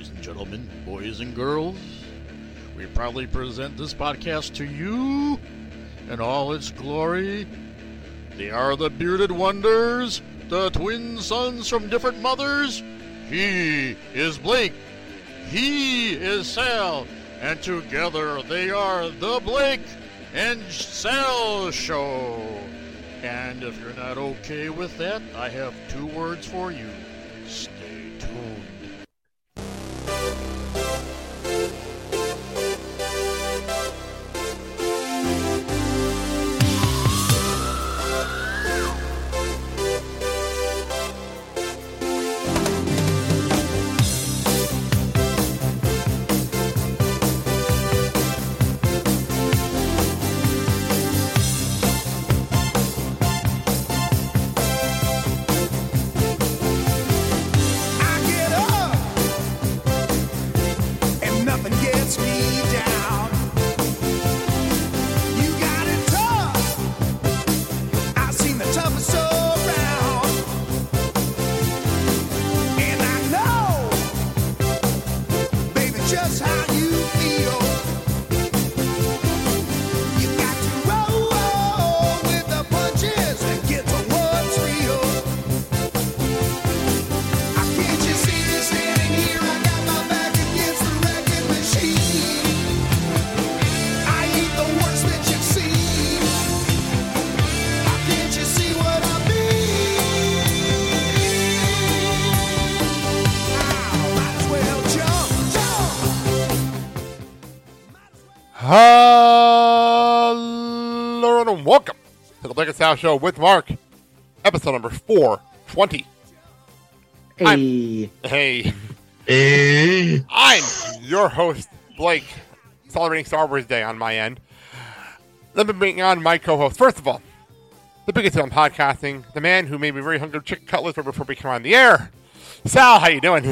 ladies and gentlemen, boys and girls. We proudly present this podcast to you in all its glory. They are the bearded wonders, the twin sons from different mothers. He is Blake, he is Sal, and together they are the Blake and Sal Show. And if you're not okay with that, I have two words for you. Stay tuned. Sal Show with Mark, episode number 420. Hey. I'm your host, Blake, celebrating Star Wars Day on my end. Let me bring on my co-host. First of all, the biggest on podcasting, the man who made me very hungry chicken cutlets before we came on the air. Sal, how you doing?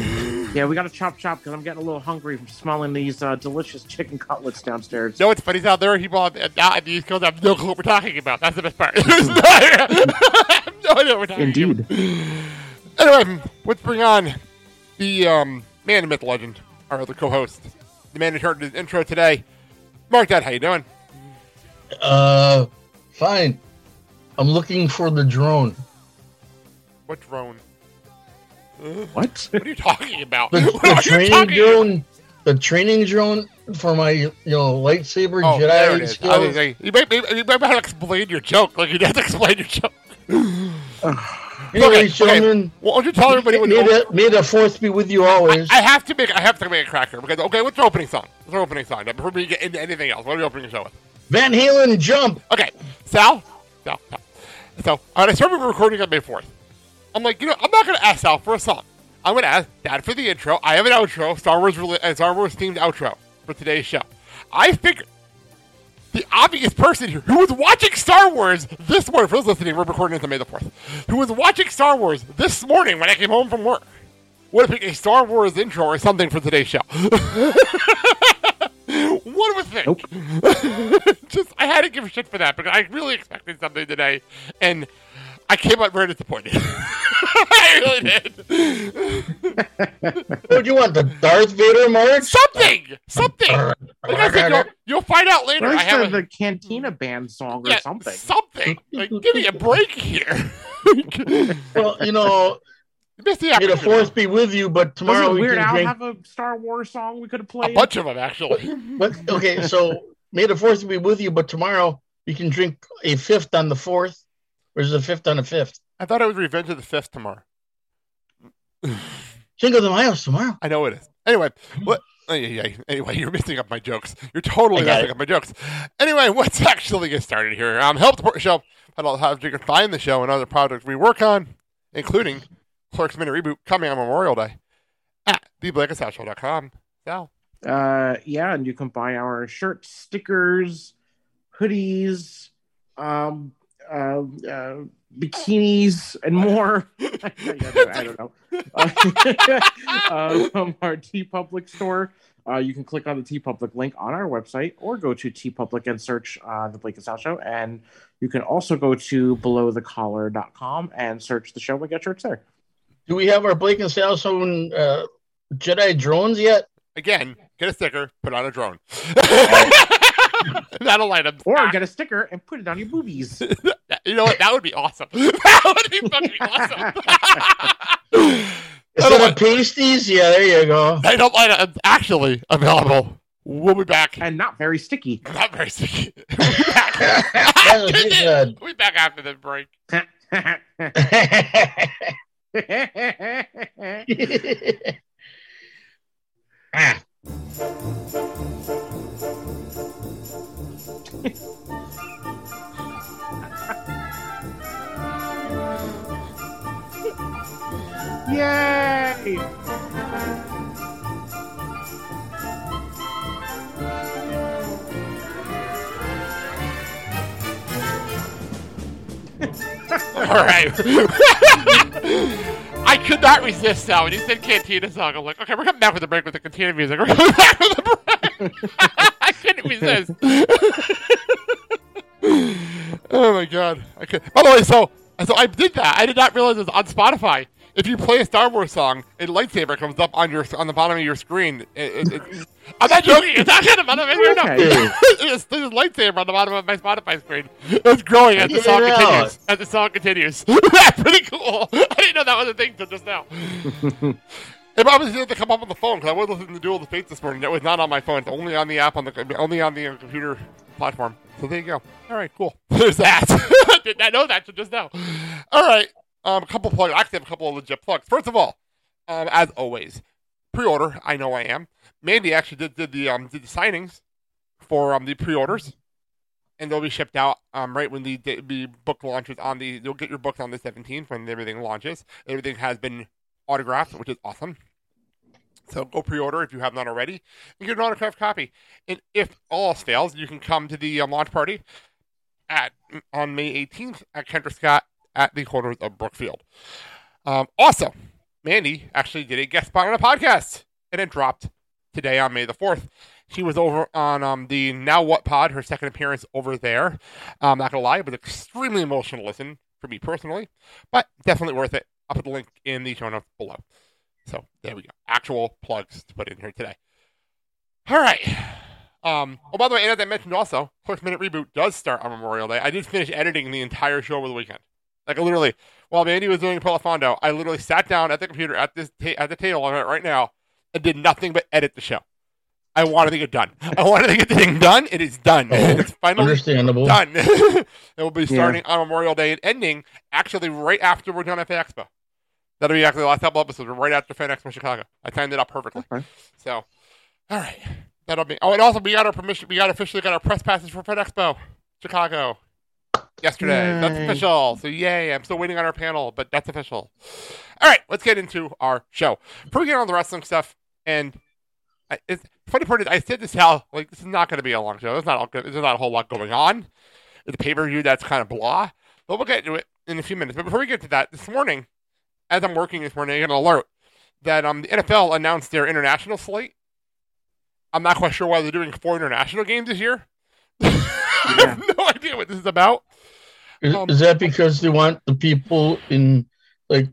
Yeah, we got to chop because I'm getting a little hungry from smelling these delicious chicken cutlets downstairs. No, it's funny. He's out there. He bought out these cutlets. I have no clue what we're talking about. That's the best part. I have no idea what we're talking about. Indeed. Anyway, let's bring on the man and myth legend, our other co-host, the man who heard his intro today. Mark, Dad, how you doing? Fine. I'm looking for the drone. What drone? What? What are you talking about? The training drone for my, lightsaber Jedi skills. I was like, you might have to explain your joke. Like, you have to explain your joke. Anyway, gentlemen, well, why don't you tell everybody what you're doing? May the force be with you always. I have to make a cracker because what's the opening song? Before we get into anything else, what are we opening the show with? Van Halen, Jump. Okay, Sal. So, I started recording on May 4th. I'm like, I'm not going to ask Sal for a song. I'm going to ask Dad for the intro. I have an outro, Star Wars themed outro for today's show. I figured the obvious person here who was watching Star Wars this morning, for those listening, we're recording this on May the 4th, who was watching Star Wars this morning when I came home from work would have picked a Star Wars intro or something for today's show. What do we think? Nope. I had to give a shit for that because I really expected something today, and I came out very disappointed. I really did. What do you want, the Darth Vader march? Something. Like I said, you'll find out later. Where's the Cantina Band song or something? Something. Like, give me a break here. Well, may the force be with you, but tomorrow we can drink. Have a Star Wars song we could have played? A bunch of them, actually. But, okay, so may the force be with you, but tomorrow we can drink a fifth on the 4th. There's a 5th on a 5th. I thought it was Revenge of the 5th tomorrow. Cinco de Mayo's tomorrow. I know it is. Anyway, Anyway, you're missing up my jokes. You're totally messing up my jokes. Anyway, let's actually get started here. Help support the show. How you can find the show and other projects we work on, including Clerks Minute Reboot coming on Memorial Day at theblakeshow.com. Sal. Yeah, and you can buy our shirts, stickers, hoodies, bikinis and more. I don't know. From our T Public store, you can click on the T Public link on our website, or go to T Public and search the Blake and Sal Show. And you can also go to belowthecollar.com and search the show and get shirts there. Do we have our Blake and Sal Show Jedi drones yet? Again, get a sticker, put on a drone. That'll light them. Or get a sticker and put it on your boobies. You know what? That would be awesome. That would be fucking awesome. Is it a pasties? Yeah, there you go. They don't light up. Actually, available. We'll be back. And not very sticky. Not very sticky. We'll be back after the break. Ah. Yay! All right. I could not resist, Sal. When you said Cantina song, I'm like, okay, we're coming back with the break with the Cantina music. We're coming back with the break. I couldn't resist. Oh, my God. I could. By the way, so I did that. I did not realize it was on Spotify. If you play a Star Wars song, a lightsaber comes up on the bottom of your screen. I'm not joking. It's not on the bottom of your There's a lightsaber on the bottom of my Spotify screen. It's growing as the song continues. Pretty cool. I didn't know that was a thing until just now. It obviously didn't come up on the phone because I was listening to Duel of the Fates this morning. That was not on my phone. It's only on the app on the computer platform. So there you go. All right, cool. There's that. I did not know that until just now. All right. A couple plugs. I actually have a couple of legit plugs. First of all, as always, pre-order. I know I am. Mandy actually did the signings for the pre-orders, and they'll be shipped out right when the book launches. You'll get your books on the 17th when everything launches. Everything has been autographed, which is awesome. So go pre-order if you have not already, and get an autographed copy. And if all else fails, you can come to the launch party on May 18th at Kendra Scott. At the corners of Brookfield. Also, Mandy actually did a guest spot on a podcast, and it dropped today on May the 4th. She was over on the Now What Pod, her second appearance over there. I'm not going to lie, it was an extremely emotional listen for me personally, but definitely worth it. I'll put the link in the show notes below. So there we go. Actual plugs to put in here today. All right. Oh, by the way, and as I mentioned also, First Minute Reboot does start on Memorial Day. I did finish editing the entire show over the weekend. Like, literally, while Mandy was doing Pelafondo, I literally sat down at the computer at the table on it right now and did nothing but edit the show. I wanted to get done. I wanted to get the thing done. It is done. It's finally understandable. Done. It will be starting on Memorial Day and ending, actually, right after we're done at FedExpo. That'll be actually the last couple episodes, right after FedExpo Chicago. I timed it up perfectly. Okay. So, all right. That'll be... Oh, and also, we got our permission. We got officially got our press passes for FedExpo Chicago. Yesterday. Yay. That's official. So, yay. I'm still waiting on our panel, but that's official. All right. Let's get into our show. Before we get on the wrestling stuff, and it's funny part is I said this out, like, this is not going to be a long show. There's not a whole lot going on. The pay-per-view, that's kind of blah. But we'll get to it in a few minutes. But before we get to that, this morning, as I'm working this morning, I get an alert that the NFL announced their international slate. I'm not quite sure why they're doing 4 international games this year. I have no idea what this is about. Is that because they want the people in like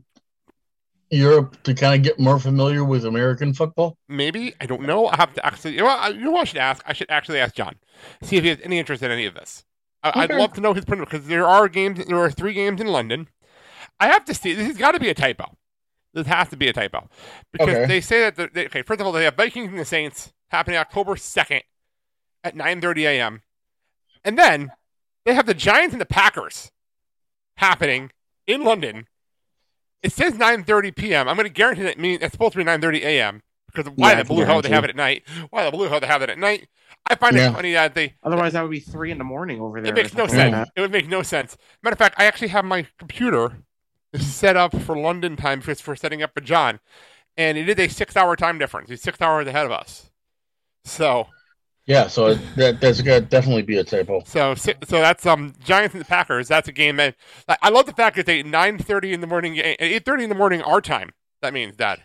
Europe to kind of get more familiar with American football? Maybe. I don't know. I have to actually. You know what I should ask? I should actually ask John. See if he has any interest in any of this. Okay. I'd love to know his point because there are games. There are 3 games in London. I have to see. This has got to be a typo. This has to be a typo because they say that. First of all, they have Vikings and the Saints happening October 2nd at 9:30 a.m. And then they have the Giants and the Packers happening in London. It says 9:30 p.m. I'm going to guarantee that it's supposed to be 9:30 a.m. because why the blue hell they have it at night? I find it funny that they... Otherwise, that would be 3 in the morning over there. It makes no sense. It would make no sense. Matter of fact, I actually have my computer set up for London time for setting up for John. And it is a 6-hour time difference. He's 6 hours ahead of us. So... Yeah, so that's going to definitely be a typo. So that's Giants and the Packers. That's a game that I love the fact that they 9:30 in the morning, 8:30 in the morning our time. That means that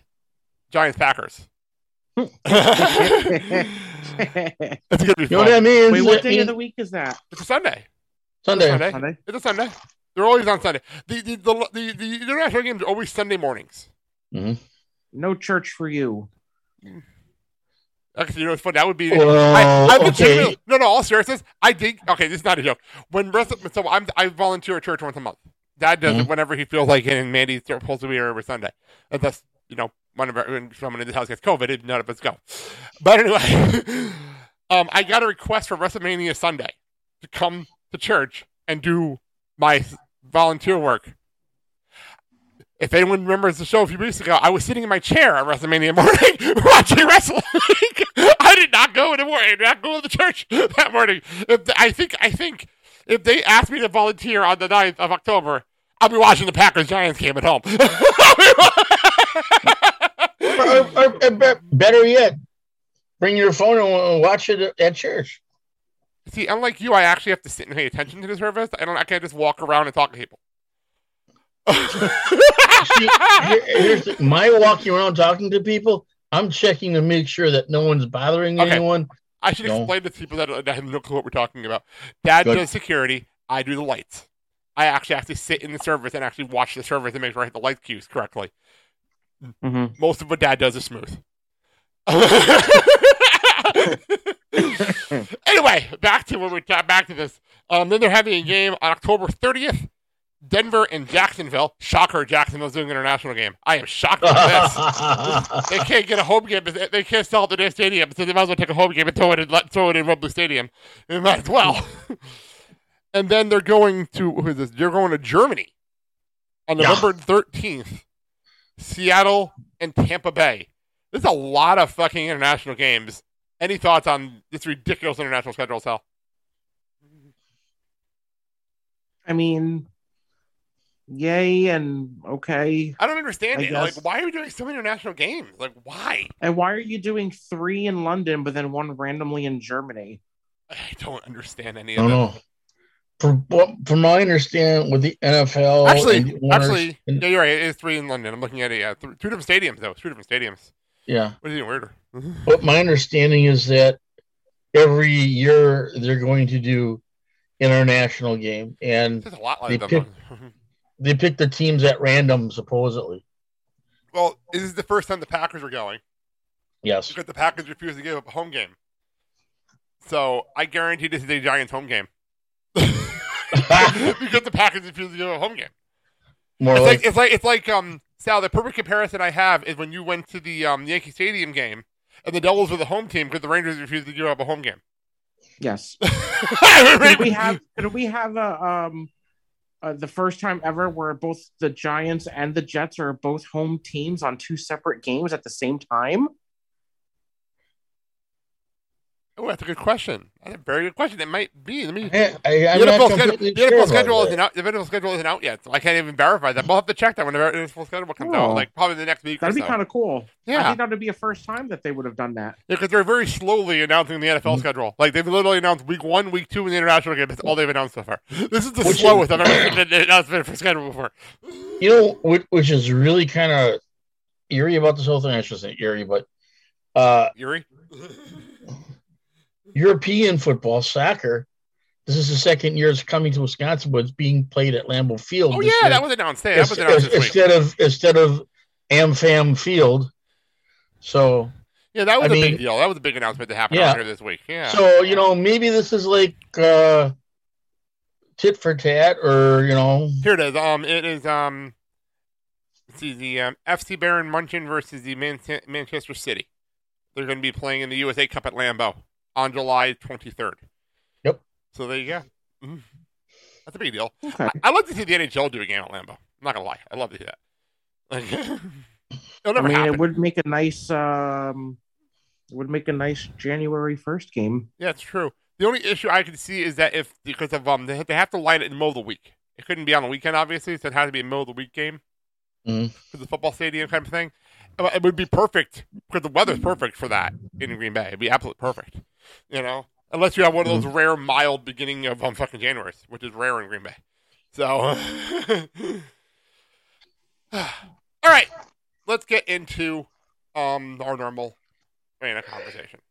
Giants Packers. That's going to be fun. You know what that means? Wait, what day of the week is that? It's a Sunday. It's a Sunday. They're always on Sunday. The international games are always Sunday mornings. Mm-hmm. No church for you. Okay, so you know it's funny. That would be. Okay. No. All seriousness, I think. Okay, this is not a joke. I volunteer at church once a month. Dad does it whenever he feels like it, and Mandy's supposed to be here every Sunday. And that's when someone in the house gets COVID, none of us go. But anyway, I got a request for WrestleMania Sunday to come to church and do my volunteer work. If anyone remembers the show a few weeks ago, I was sitting in my chair on WrestleMania morning watching wrestling. I did not go in the morning. I did not go to the church that morning. I think if they asked me to volunteer on the 9th of October, I'll be watching the Packers-Giants game at home. or better yet, bring your phone and watch it at church. See, unlike you, I actually have to sit and pay attention to the service. I can't just walk around and talk to people. See, my walking around talking to people, I'm checking to make sure that no one's bothering anyone. I should explain to people that I have no clue what we're talking about. Dad does security. I do the lights. I actually have to sit in the service and actually watch the service and make sure I hit the light cues correctly. Mm-hmm. Most of what Dad does is smooth. Anyway, back to this. Then they're having a game on October 30th. Denver and Jacksonville. Shocker, Jacksonville's doing an international game. I am shocked by this. They can't get a home game. They can't sell it at their stadium, so they might as well take a home game and throw it in Wembley Stadium. They might as well. And then they're going to Germany on November 13th. Seattle and Tampa Bay. There's a lot of fucking international games. Any thoughts on this ridiculous international schedule, Sal? I mean... Yay and okay. I don't understand it. Like, why are we doing so many international games? Like, why? And why are you doing 3 in London, but then 1 randomly in Germany? I don't understand any of it. From my understanding, with the NFL, actually, you're right. It is 3 in London. I'm looking at it. Yeah, 2 different stadiums though. 2 different stadiums. Yeah. What is even weirder? But my understanding is that every year they're going to do international game, and there's a lot like them. They picked the teams at random, supposedly. Well, this is the first time the Packers were going. Yes. Because the Packers refused to give up a home game. So I guarantee this is a Giants home game. Because the Packers refused to give up a home game. It's like Sal, the perfect comparison I have is when you went to the Yankee Stadium game and the Devils were the home team because the Rangers refused to give up a home game. Yes. Could we have a the first time ever where both the Giants and the Jets are both home teams on 2 separate games at the same time? Oh, that's a good question. That's a very good question. It might be. The NFL schedule isn't out yet, so I can't even verify that. We'll have to check that when the full schedule comes out, like probably the next week. That'd be kind of cool. Yeah, I think that would be a first time that they would have done that. Yeah, because they're very slowly announcing the NFL schedule. Like they've literally announced week 1, week 2 in the international game. That's all they've announced so far. This is the slowest I've ever seen an announcement for schedule before. Which is really kind of eerie about this whole thing. I shouldn't say eerie, but eerie. European football, soccer. This is the second year it's coming to Wisconsin, but it's being played at Lambeau Field. Oh yeah, that was announced. Instead of AmFam Field. So yeah, that was big deal. That was a big announcement that happened earlier this week. Yeah. So maybe this is like tit for tat, or here it is. It is FC Bayern Munchen versus the Manchester City. They're going to be playing in the USA Cup at Lambeau on July 23rd. Yep. So there you go. Mm-hmm. That's a big deal. Okay. I'd love to see the NHL do a game at Lambeau. I'm not going to lie. I'd love to see that. It'll never happen. It would make a nice January 1st game. Yeah, it's true. The only issue I can see is that they have to line it in the middle of the week. It couldn't be on the weekend, obviously, so it had to be a middle of the week game. Mm-hmm. For the football stadium kind of thing. It would be perfect because the weather's perfect for that in Green Bay. It'd be absolutely perfect, unless you have one of those rare mild beginning of fucking January, which is rare in Green Bay. So, all right, let's get into our normal arena conversation.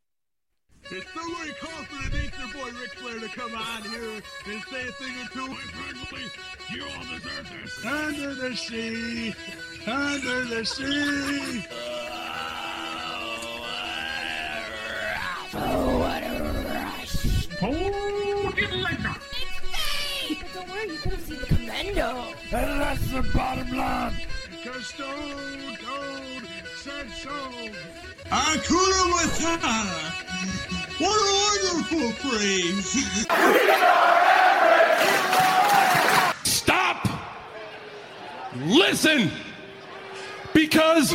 Did somebody call for the Easter boy Ric Flair to come on here and say a thing or two? Personally, you all deserve this. Under the sea. Under the sea. Oh, my God! But don't worry, you could have seen the Commando. And that's the bottom line. Cause Stone Cold said so. Hakuna Matata. What a wonderful phrase. Stop. Listen. Because.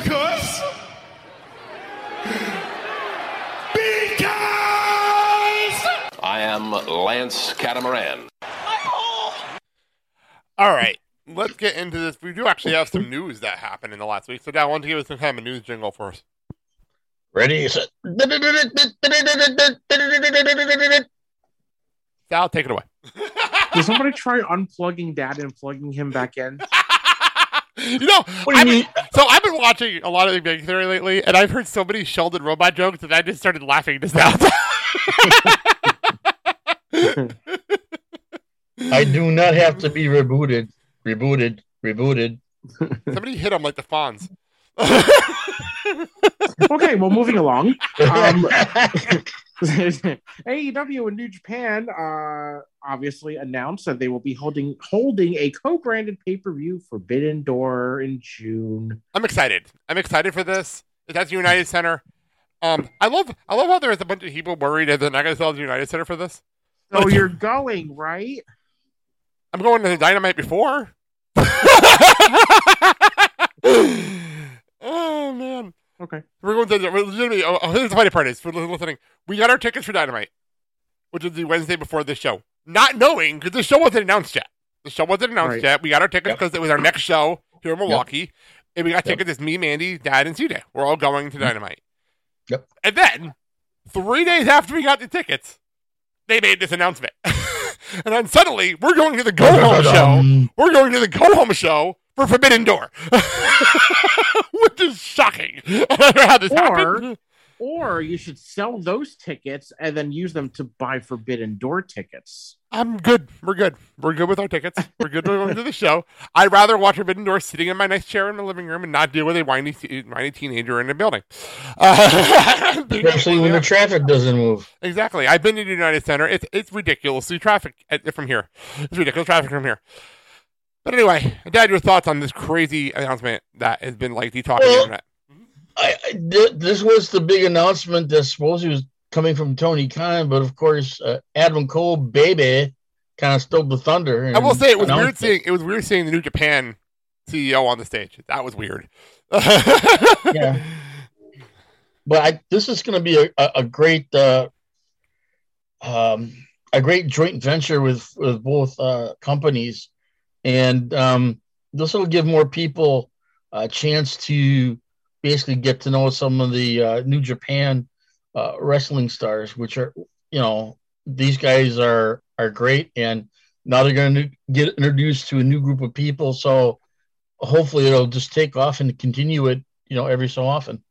I am Lance Catamaran. All right, let's get into this. We do actually have some news that happened in the last week. So, Dad, why don't you give us some kind of news jingle for us? Ready, set. Dad, take it away. Does somebody try unplugging Dad and plugging him back in? So I've been watching a lot of Big Bang Theory lately, and I've heard so many Sheldon Robot jokes that I just started laughing just now. I do not have to be rebooted. Somebody hit him like the Fonz. Okay, well, moving along. AEW and New Japan obviously announced that they will be holding a co-branded pay-per-view Forbidden Door in June. I'm excited for this. That's United Center. I love how there's a bunch of people worried that they're not going to sell the United Center for this. So you're going, right? I'm going to the Dynamite before. Oh, man. Okay. Here's the funny part is, for listening, we got our tickets for Dynamite, which is the Wednesday before this show. Not knowing, because the show wasn't announced yet. We got our tickets because it was our next show here in Milwaukee. Yep. And we got tickets. It's me, Mandy, Dad, and Suda. We're all going to Dynamite. Yep. And then, 3 days after we got the tickets, they made this announcement. And then suddenly, we're going to the go-home show. We're going to the go-home show for Forbidden Door. Which is shocking. Or you should sell those tickets and then use them to buy Forbidden Door tickets. I'm good. We're good with our tickets. We're good going to the show. I'd rather watch Forbidden Door sitting in my nice chair in the living room and not deal with a whiny teenager in a building. Especially when the traffic doesn't move. Exactly. I've been to the United Center. It's ridiculously traffic from here. But anyway, Dad, your thoughts on this crazy announcement that has been like the talk of the internet? This was the big announcement that supposedly was coming from Tony Khan, but of course, Adam Cole, baby, kind of stole the thunder. I will say it was weird seeing the New Japan CEO on the stage. That was weird. Yeah, but this is going to be a great joint venture with both companies, and this will give more people a chance to basically get to know some of the New Japan wrestling stars, which are, these guys are great. And now they're going to get introduced to a new group of people. So hopefully it'll just take off and continue it, every so often.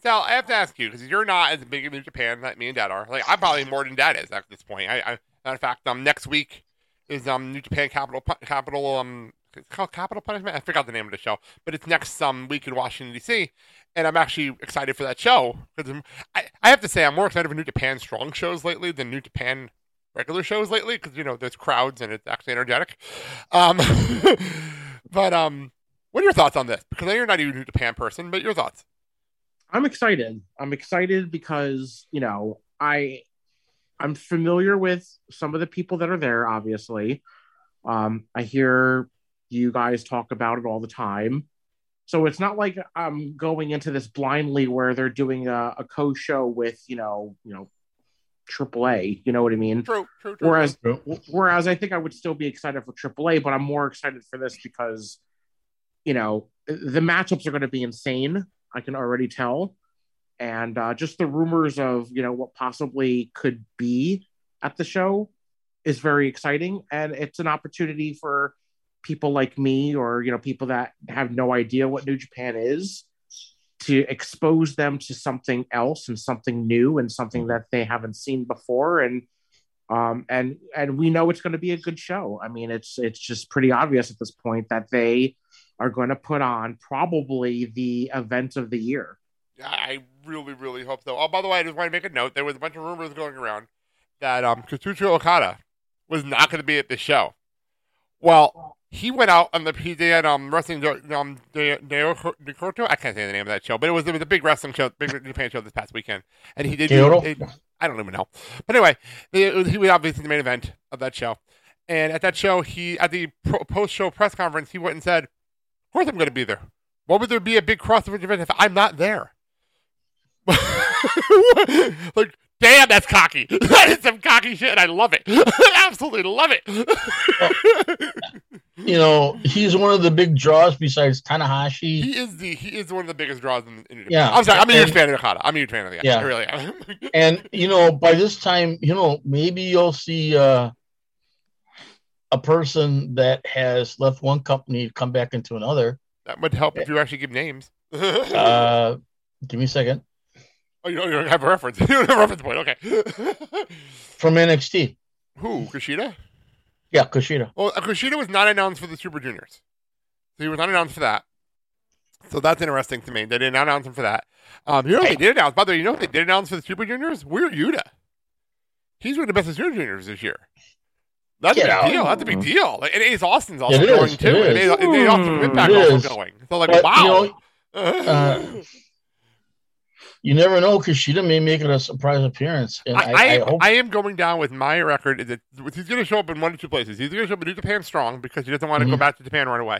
Sal, I have to ask you, because you're not as big in New Japan that me and Dad are. Like, I'm probably more than Dad is at this point. In fact, next week is New Japan Capital Punishment. I forgot the name of the show, but it's next week in Washington, D.C., and I'm actually excited for that show. I have to say, I'm more excited for New Japan Strong shows lately than New Japan regular shows lately, because, there's crowds and it's actually energetic. But what are your thoughts on this? Because I know you're not even a New Japan person, but your thoughts. I'm excited because, I'm familiar with some of the people that are there, obviously. I hear you guys talk about it all the time. So it's not like I'm going into this blindly where they're doing a co-show with, AAA, you know what I mean? True. Whereas I think I would still be excited for AAA, but I'm more excited for this because, the matchups are going to be insane. I can already tell. And just the rumors of, what possibly could be at the show is very exciting. And it's an opportunity for people like me or, people that have no idea what New Japan is to expose them to something else and something new and something that they haven't seen before. And we know it's going to be a good show. I mean, it's just pretty obvious at this point that they are going to put on probably the event of the year. I really, really hope so. Oh, by the way, I just want to make a note. There was a bunch of rumors going around that Kazuchika Okada was not going to be at the show. Well, he went out on the PJ at Wrestling Deokoto. I can't say the name of that show, but it was a big wrestling show, big New Japan show this past weekend. And he did. I don't even know. But anyway, he was obviously the main event of that show. And at that show, at the post-show press conference, he went and said, "Of course I'm going to be there. Why would there be a big crossover event if I'm not there?" Like, damn, that's cocky. That is some cocky shit, and I love it. I absolutely love it. You know, he's one of the big draws besides Tanahashi. He is one of the biggest draws in Japan. Yeah. I'm sorry, I'm a huge fan of Okada. I'm a huge fan of the guy. Yeah. I really am. And, you know, by this time, you know, maybe you'll see a person that has left one company to come back into another. That would help if you actually give names. Give me a second. Oh, you don't have a reference. You don't have a reference point. Okay. From NXT. Who? Kushida? Yeah, Kushida. Well, Kushida was not announced for the Super Juniors. So he was not announced for that. So that's interesting to me. They did not announce him for that. You know what they did announce? By the way, you know what they did announce for the Super Juniors? Weird Yuta. He's one of the best of Super Juniors this year. That's a big deal. That's a big deal. Like, and Ace Austin's also going, too. And Ace Austin Impact also going. So, like, but, wow. You know, you never know, because Kushida may make it a surprise appearance. And I am going down with my record. He's going to show up in one of two places. He's going to show up in New Japan Strong because he doesn't want to go back to Japan right away,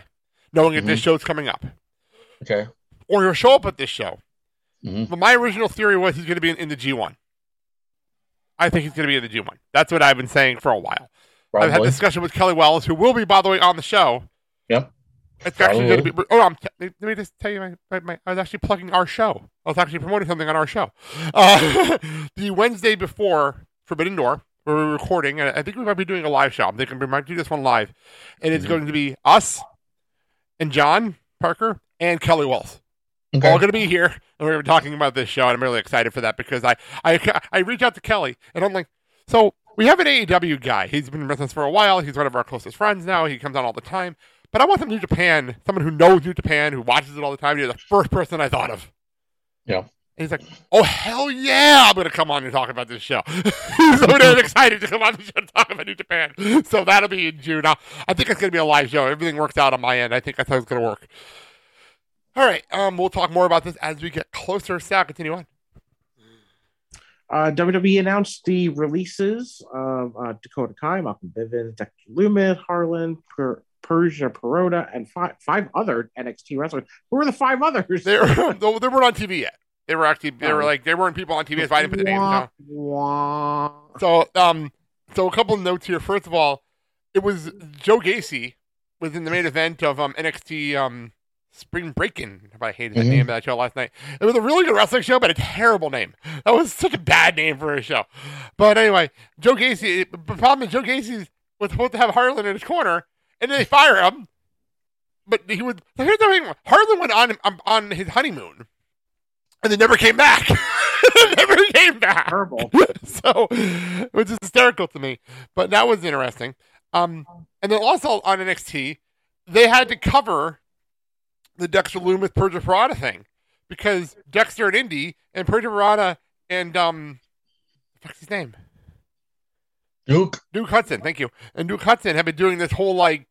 knowing if this show's coming up. Okay. Or he'll show up at this show. But my original theory was he's going to be in the G1. I think he's going to be in the G1. That's what I've been saying for a while. Probably. I've had a discussion with Kelly Wells, who will be, by the way, on the show. Yep. It's actually going to be. Oh, let me just tell you, I was actually plugging our show. I was actually promoting something on our show. The Wednesday before Forbidden Door, where we're recording, and I think we might be doing a live show. I'm thinking we might do this one live, and it's going to be us and John Parker and Kelly Wells. Okay. All going to be here, and we're talking about this show, and I'm really excited for that because I reach out to Kelly, and I'm like, so we have an AEW guy. He's been with us for a while. He's one of our closest friends now. He comes on all the time. But I want some New Japan, someone who knows New Japan, who watches it all the time. You're the first person I thought of. Yeah. And he's like, oh, hell yeah, I'm going to come on and talk about this show. He's so damn excited to come on the show and talk about New Japan. So that'll be in June. I think it's going to be a live show. Everything works out on my end. I think it's going to work. All right. We'll talk more about this as we get closer. Sal, continue on. WWE announced the releases of Dakota Kai, Malcolm Bivens, Dexter Lumis, Harlan, Persia Perota, and five other NXT wrestlers. Who were the five others? They weren't on TV yet. They were actually they weren't people on TV. So I didn't put the names down. So a couple of notes here. First of all, it was Joe Gacy was in the main event of NXT Spring Breakin'. I hated the name of that show last night. It was a really good wrestling show, but a terrible name. That was such a bad name for a show. But anyway, Joe Gacy. The problem is Joe Gacy was supposed to have Harlan in his corner. And then they fire him, but he was. So here's the thing: Harlan went on his honeymoon, and they never came back. Terrible. So it was just hysterical to me. But that was interesting. And then also on NXT, they had to cover the Dexter Lumis Persia Parada thing because Dexter and Indy and Persia Parada and what's his name? Duke Hudson, thank you. And Duke Hudson have been doing this whole like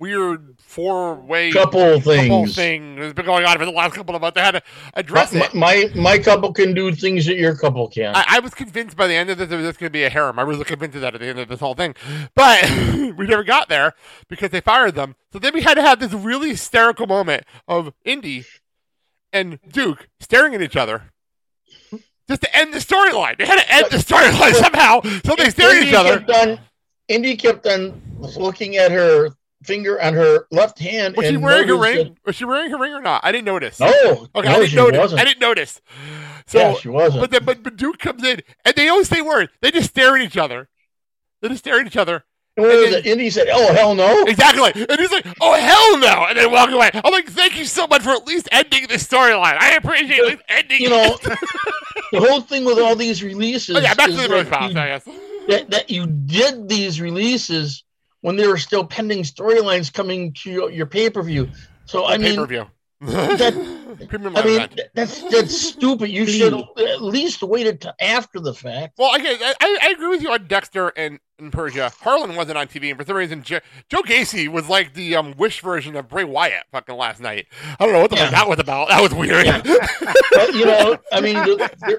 weird four-way couple thing that's been going on for the last couple of months. They had to address it. My couple can do things that your couple can't. I was convinced by the end of this there was going to be a harem. I was convinced of that at the end of this whole thing. But we never got there because they fired them. So then we had to have this really hysterical moment of Indy and Duke staring at each other. Just to end the storyline. They had to end the storyline somehow. So they stared at each other. Indy kept on looking at her finger on her left hand. Was she wearing her ring? Was she wearing her ring or not? I didn't notice. No. Okay, I didn't notice. So, yeah, she wasn't. But Duke comes in, and they always say words. They just stare at each other. And Indy said, oh, hell no. Exactly. And he's like, oh, hell no. And then walk away. I'm like, thank you so much for at least ending this storyline. I appreciate at least ending it. The whole thing with all these releases that you did these releases when there were still pending storylines coming to your pay-per-view. So, I mean, pay-per-view. Premium live event. That's stupid. You should have at least waited to after the fact. Well, I agree with you on Dexter and Persia. Harlan wasn't on TV, and for some reason, Joe Gacy was like the Wish version of Bray Wyatt fucking last night. I don't know what the fuck that was about. That was weird. Yeah. But, you know, I mean,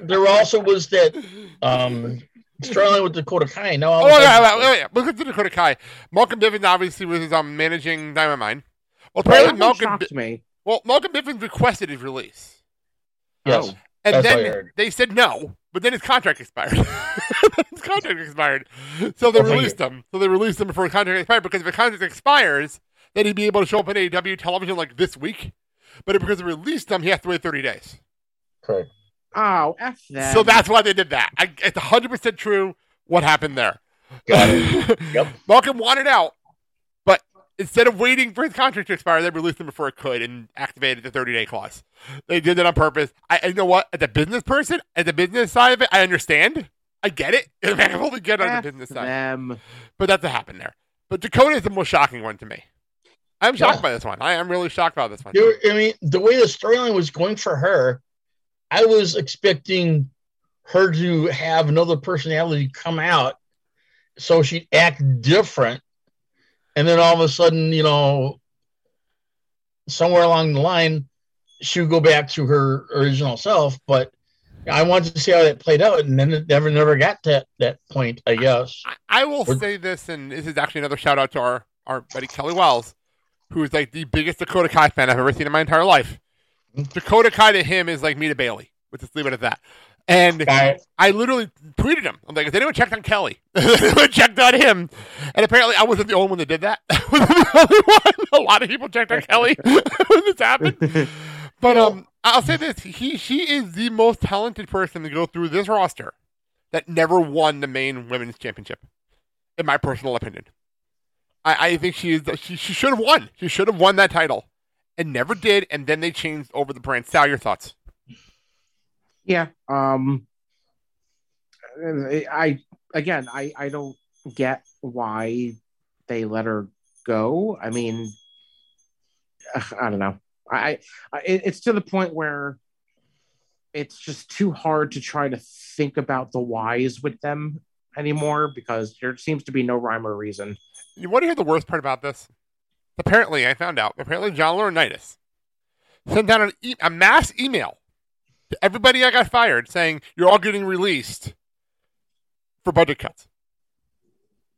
there also was that... Struggling with Dakota Kai. No, look at Dakota Kai. Malcolm Bivens obviously was managing Dynamite. Well, apparently Malcolm Bivens requested his release. Yes, and then they said no, but then his contract expired. So they released him. So they released him before his contract expired, because if his contract expires, then he'd be able to show up on AEW television like this week. But because they released him, he has to wait 30 days. Correct. Oh, F that. So that's why they did that. It's 100% true what happened there. Got it. Yep. Malcolm wanted out, but instead of waiting for his contract to expire, they released him before it could and activated the 30-day clause. They did that on purpose. You know what? As a business side of it, I understand. I get it. I totally get it on the business side. But that's what happened there. But Dakota is the most shocking one to me. I'm shocked by this one. I am really shocked by this one. I mean, the way the storyline was going for her, I was expecting her to have another personality come out so she'd act different. And then all of a sudden, you know, somewhere along the line, she would go back to her original self. But I wanted to see how that played out. And then it never got to that point, I guess. I will say this, and this is actually another shout out to our buddy Kelly Wells, who is like the biggest Dakota Kai fan I've ever seen in my entire life. Dakota Kai to him is like me to Bailey. Let's just leave it at that. And I literally tweeted him. I'm like, if anyone checked on Kelly, anyone checked on him. And apparently I wasn't the only one that did that. I wasn't the only one. A lot of people checked on Kelly when this happened. But I'll say this. She is the most talented person to go through this roster that never won the main women's championship, in my personal opinion. I think she should have won. She should have won that title. And never did, and then they changed over the brand. Sal, your thoughts? Yeah. I don't get why they let her go. I mean, I don't know. It's to the point where it's just too hard to try to think about the whys with them anymore, because there seems to be no rhyme or reason. You want to hear the worst part about this? Apparently, I found out, John Laurinaitis sent out a mass email to everybody that got fired saying, you're all getting released for budget cuts.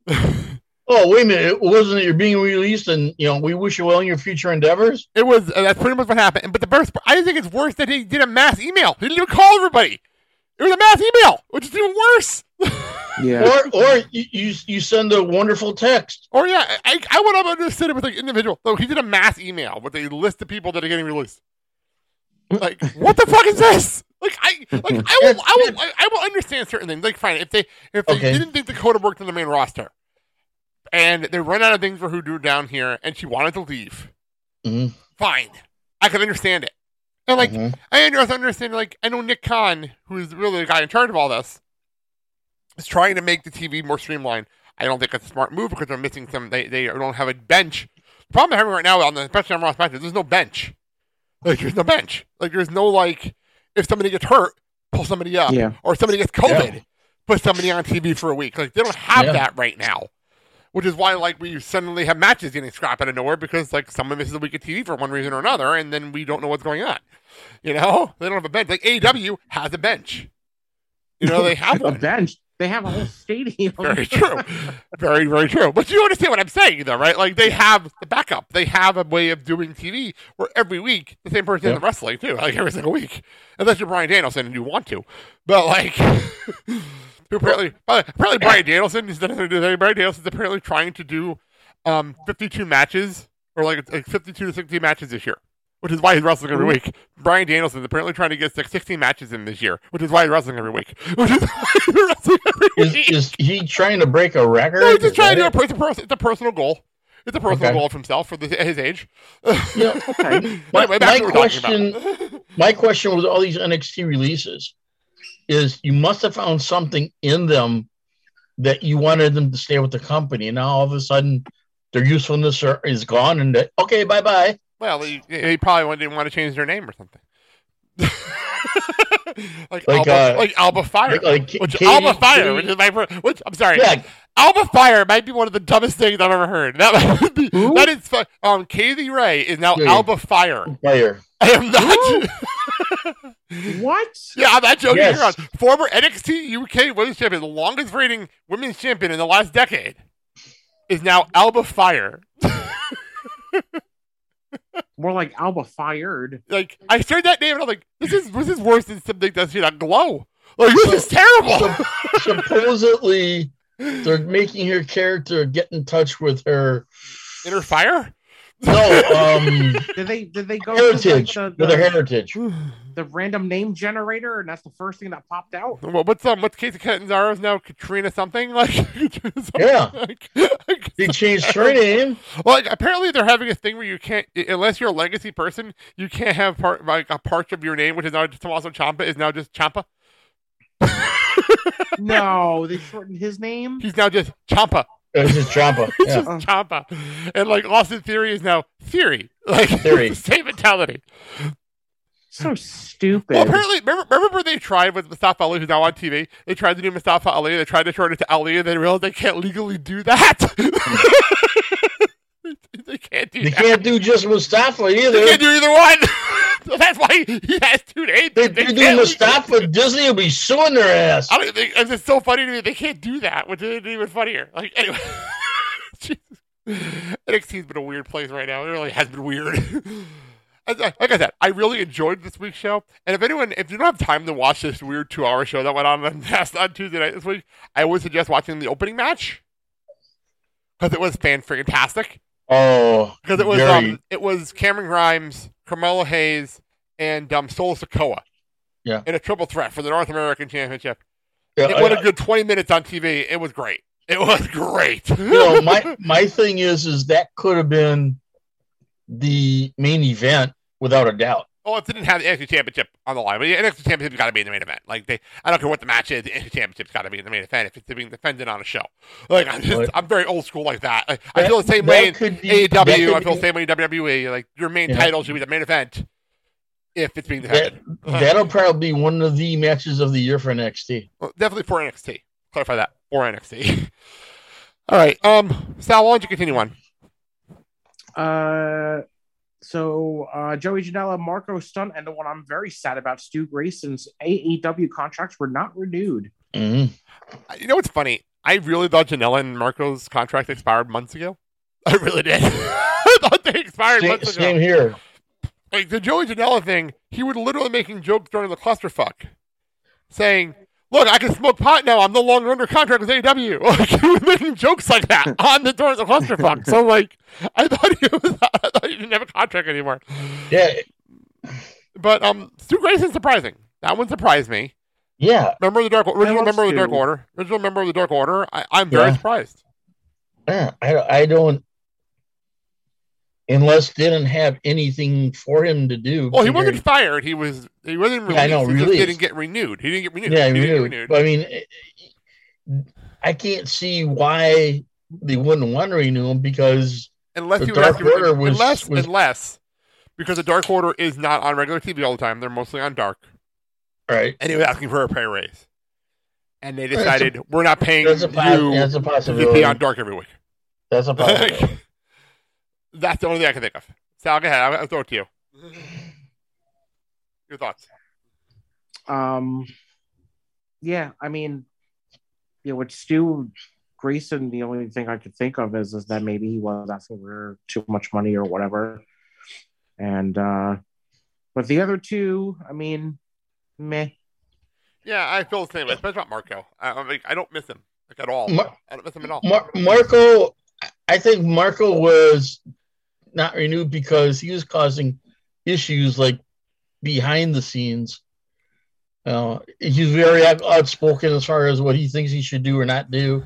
Oh, wait a minute. Wasn't it you're being released and, you know, we wish you well in your future endeavors? It was. That's pretty much what happened. But I think it's worse that he did a mass email. He didn't even call everybody. It was a mass email, which is even worse. Yeah. Or you send a wonderful text. Or yeah, I would have understood it with like individual. So he did a mass email with a list of people that are getting released. Like, what the fuck is this? Like I will understand certain things. Like fine, if they didn't think Dakota worked on the main roster, and they run out of things for Hoodoo down here, and she wanted to leave. Mm-hmm. Fine, I could understand it. And like I understand. Like I know Nick Khan, who is really the guy in charge of all this, is trying to make the TV more streamlined. I don't think it's a smart move because they're missing some. They don't have a bench. The problem they're having right now, especially on Raw SmackDown, there's no bench. Like, there's no bench. Like, there's no, like, if somebody gets hurt, pull somebody up. Yeah. Or if somebody gets COVID, put somebody on TV for a week. Like, they don't have that right now. Which is why, like, we suddenly have matches getting scrapped out of nowhere because, like, someone misses a week of TV for one reason or another, and then we don't know what's going on. You know? They don't have a bench. Like, AEW has a bench. You know, they have a bench. They have a whole stadium. Very true. Very, very true. But you understand what I'm saying, though, right? Like, they have the backup. They have a way of doing TV where every week the same person is wrestling, too. Like, every single week. Unless you're Bryan Danielson and you want to. But, like, apparently Bryan Danielson is nothing to do with anybody. Bryan Danielson's apparently trying to do 52 matches, or like 52 to 60 matches this year, which is why he's wrestling every week. Bryan Danielson is apparently trying to get 16 matches in this year, which is why he's wrestling every week. Is he trying to break a record? No, he's just trying to do it's a personal goal. It's a personal goal of himself for his age. Yeah, my question was all these NXT releases is you must have found something in them that you wanted them to stay with the company, and now all of a sudden their usefulness is gone, and bye-bye. Well, they probably didn't want to change their name or something. like Alba Fire. Alba Fire might be one of the dumbest things I've ever heard. That is fun. Katie Ray is now Alba Fire. I am not. What? Yeah, I'm not joking. Yes. Here on. Former NXT UK Women's Champion, the longest reigning women's champion in the last decade, is now Alba Fire. More like Alba Fired. Like, I heard that name and I'm like, this is worse than something that's on Glow. Like, this is terrible. Supposedly, they're making her character get in touch with her inner fire. No, did they go heritage? With the heritage, the random name generator, and that's the first thing that popped out. Well, what's Casey Catanzaro's now? Katrina something like? Yeah, they changed her name. Well, like, apparently they're having a thing where you can't, unless you're a legacy person, you can't have a part of your name, which is now Tommaso Ciampa, is now just Ciampa. No, they shortened his name. He's now just Ciampa. It's just Ciampa. It's just Ciampa. And like Austin Theory is now Theory. Like Theory. It's the same mentality. So stupid. Well, apparently, remember they tried with Mustafa Ali, who's now on TV. They tried to do Mustafa Ali. They tried to shorten it to Ali, and they realized they can't legally do that. They can't do. They that. Can't do just Mustafa either. They can't do either one. So that's why he has 2 days. They do Mustafa, Disney will be suing their ass. I don't think it's so funny to me. They can't do that, which is even funnier. Like, anyway, NXT's been a weird place right now. It really has been weird. Like I said, I really enjoyed this week's show. And if you don't have time to watch this weird 2-hour show that went on Tuesday night this week, I would suggest watching the opening match because it was fan-freaking-tastic. Oh, because it was Cameron Grimes, Carmelo Hayes, and Solo Sikoa. Yeah, in a triple threat for the North American Championship. Yeah, it went a good 20 minutes on TV. It was great. It was great. You know, my thing is that could have been the main event without a doubt. Oh, it didn't have the NXT Championship on the line, but the NXT Championship's got to be in the main event. Like, I don't care what the match is, the NXT Championship's got to be in the main event if it's being defended on a show. Like, I'm very old school like that. Like, I feel the same way in AEW. I feel the same way in WWE. Like, your main title should be the main event if it's being defended. That'll probably be one of the matches of the year for NXT. Well, definitely for NXT. Clarify that. For NXT. All right. Sal, why don't you continue on? So Joey Janela, Marco Stunt, and the one I'm very sad about, Stu Grayson's AEW contracts were not renewed. Mm-hmm. You know what's funny? I really thought Janela and Marco's contract expired months ago. I really did. I thought they expired months ago. Same here. Like the Joey Janela thing, he would literally making jokes during the clusterfuck, saying, "Look, I can smoke pot now. I'm no longer under contract with AEW." Like, he was making jokes like that on the door of the clusterfuck. So, like, I thought he didn't have a contract anymore. Yeah. But Stu Grayson's surprising. That one surprised me. Yeah. Original member of the Dark Order. I'm very surprised. Yeah, I don't. Unless didn't have anything for him to do. Well, he wasn't fired. He wasn't released. I know, he didn't get renewed. He didn't get renewed. Yeah, he didn't get renewed. But, I mean, I can't see why they wouldn't want to renew him because because the Dark Order is not on regular TV all the time. They're mostly on Dark. Right. And he was asking for a pay raise. And they decided, we're not paying that's a possibility. To be on Dark every week. That's a possibility. That's the only thing I can think of. Sal, go ahead. I'll throw it to you. Your thoughts? Yeah, I mean, you know, with Stu Grayson, the only thing I could think of is that maybe he was asking for too much money or whatever. And but the other two, I mean, meh. Yeah, I feel the same way. Especially about Marco. I don't miss him at all. I don't miss him at all. Marco. I think Marco was not renewed because he was causing issues like behind the scenes. He's very outspoken as far as what he thinks he should do or not do.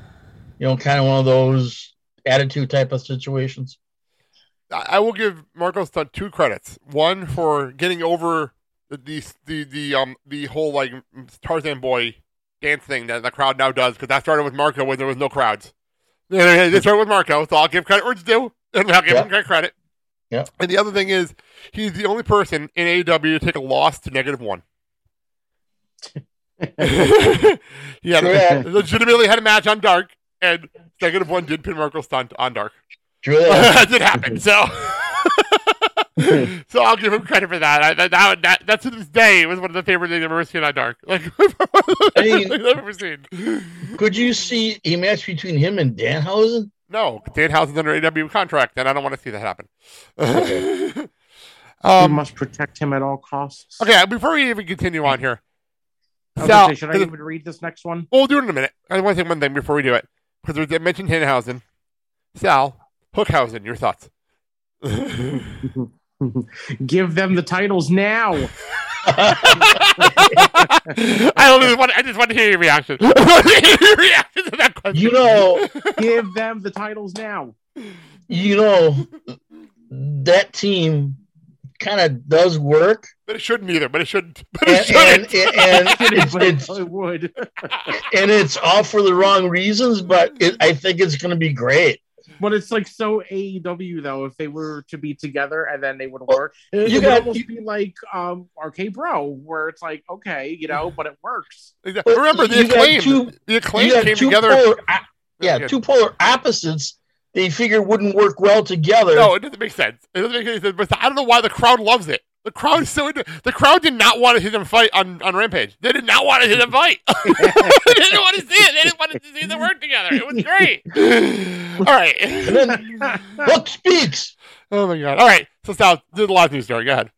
You know, kind of one of those attitude type of situations. I will give Marco Stunt 2 credits. One for getting over the whole like Tarzan boy dance thing that the crowd now does, because that started with Marco when there was no crowds. This started with Marco, so I'll give credit where it's due, and I'll give him credit. Yeah. And the other thing is, he's the only person in AEW to take a loss to -1. Yeah, legitimately had a match on Dark, and -1 did Pinnacle Stunt on Dark. That did happen, so so I'll give him credit for that. That to this day was one of the favorite things I've ever seen on Dark. Like, I mean, I've ever seen. Could you see a match between him and Danhausen? No, Danhausen's under AEW contract, and I don't want to see that happen. Okay. We must protect him at all costs. Okay, before we even continue on here, Sal, should I even read this next one? We'll do it in a minute. I want to say one thing before we do it, because we mentioned Danhausen. Sal, Hookhausen, your thoughts? Give them the titles now. I just want to hear your reaction. You know, give them the titles now. You know, that team kind of does work, but it shouldn't either. But it shouldn't. But it shouldn't. It would. And it's all for the wrong reasons. But I think it's going to be great. But it's like so AEW though. If they were to be together and then they would work, it would almost be like RK-Bro, where it's like, okay, you know, but it works. Exactly. Remember the acclaim came together. Two polar opposites. They figured wouldn't work well together. No, it doesn't make sense. It doesn't make any sense. But I don't know why the crowd loves it. The crowd did not want to see them fight on Rampage. They did not want to see them fight. They didn't want to see it. They didn't want to see them work together. It was great. All right. Hook speaks. Oh, my God. All right. So, Sal, do the live news story. Go ahead.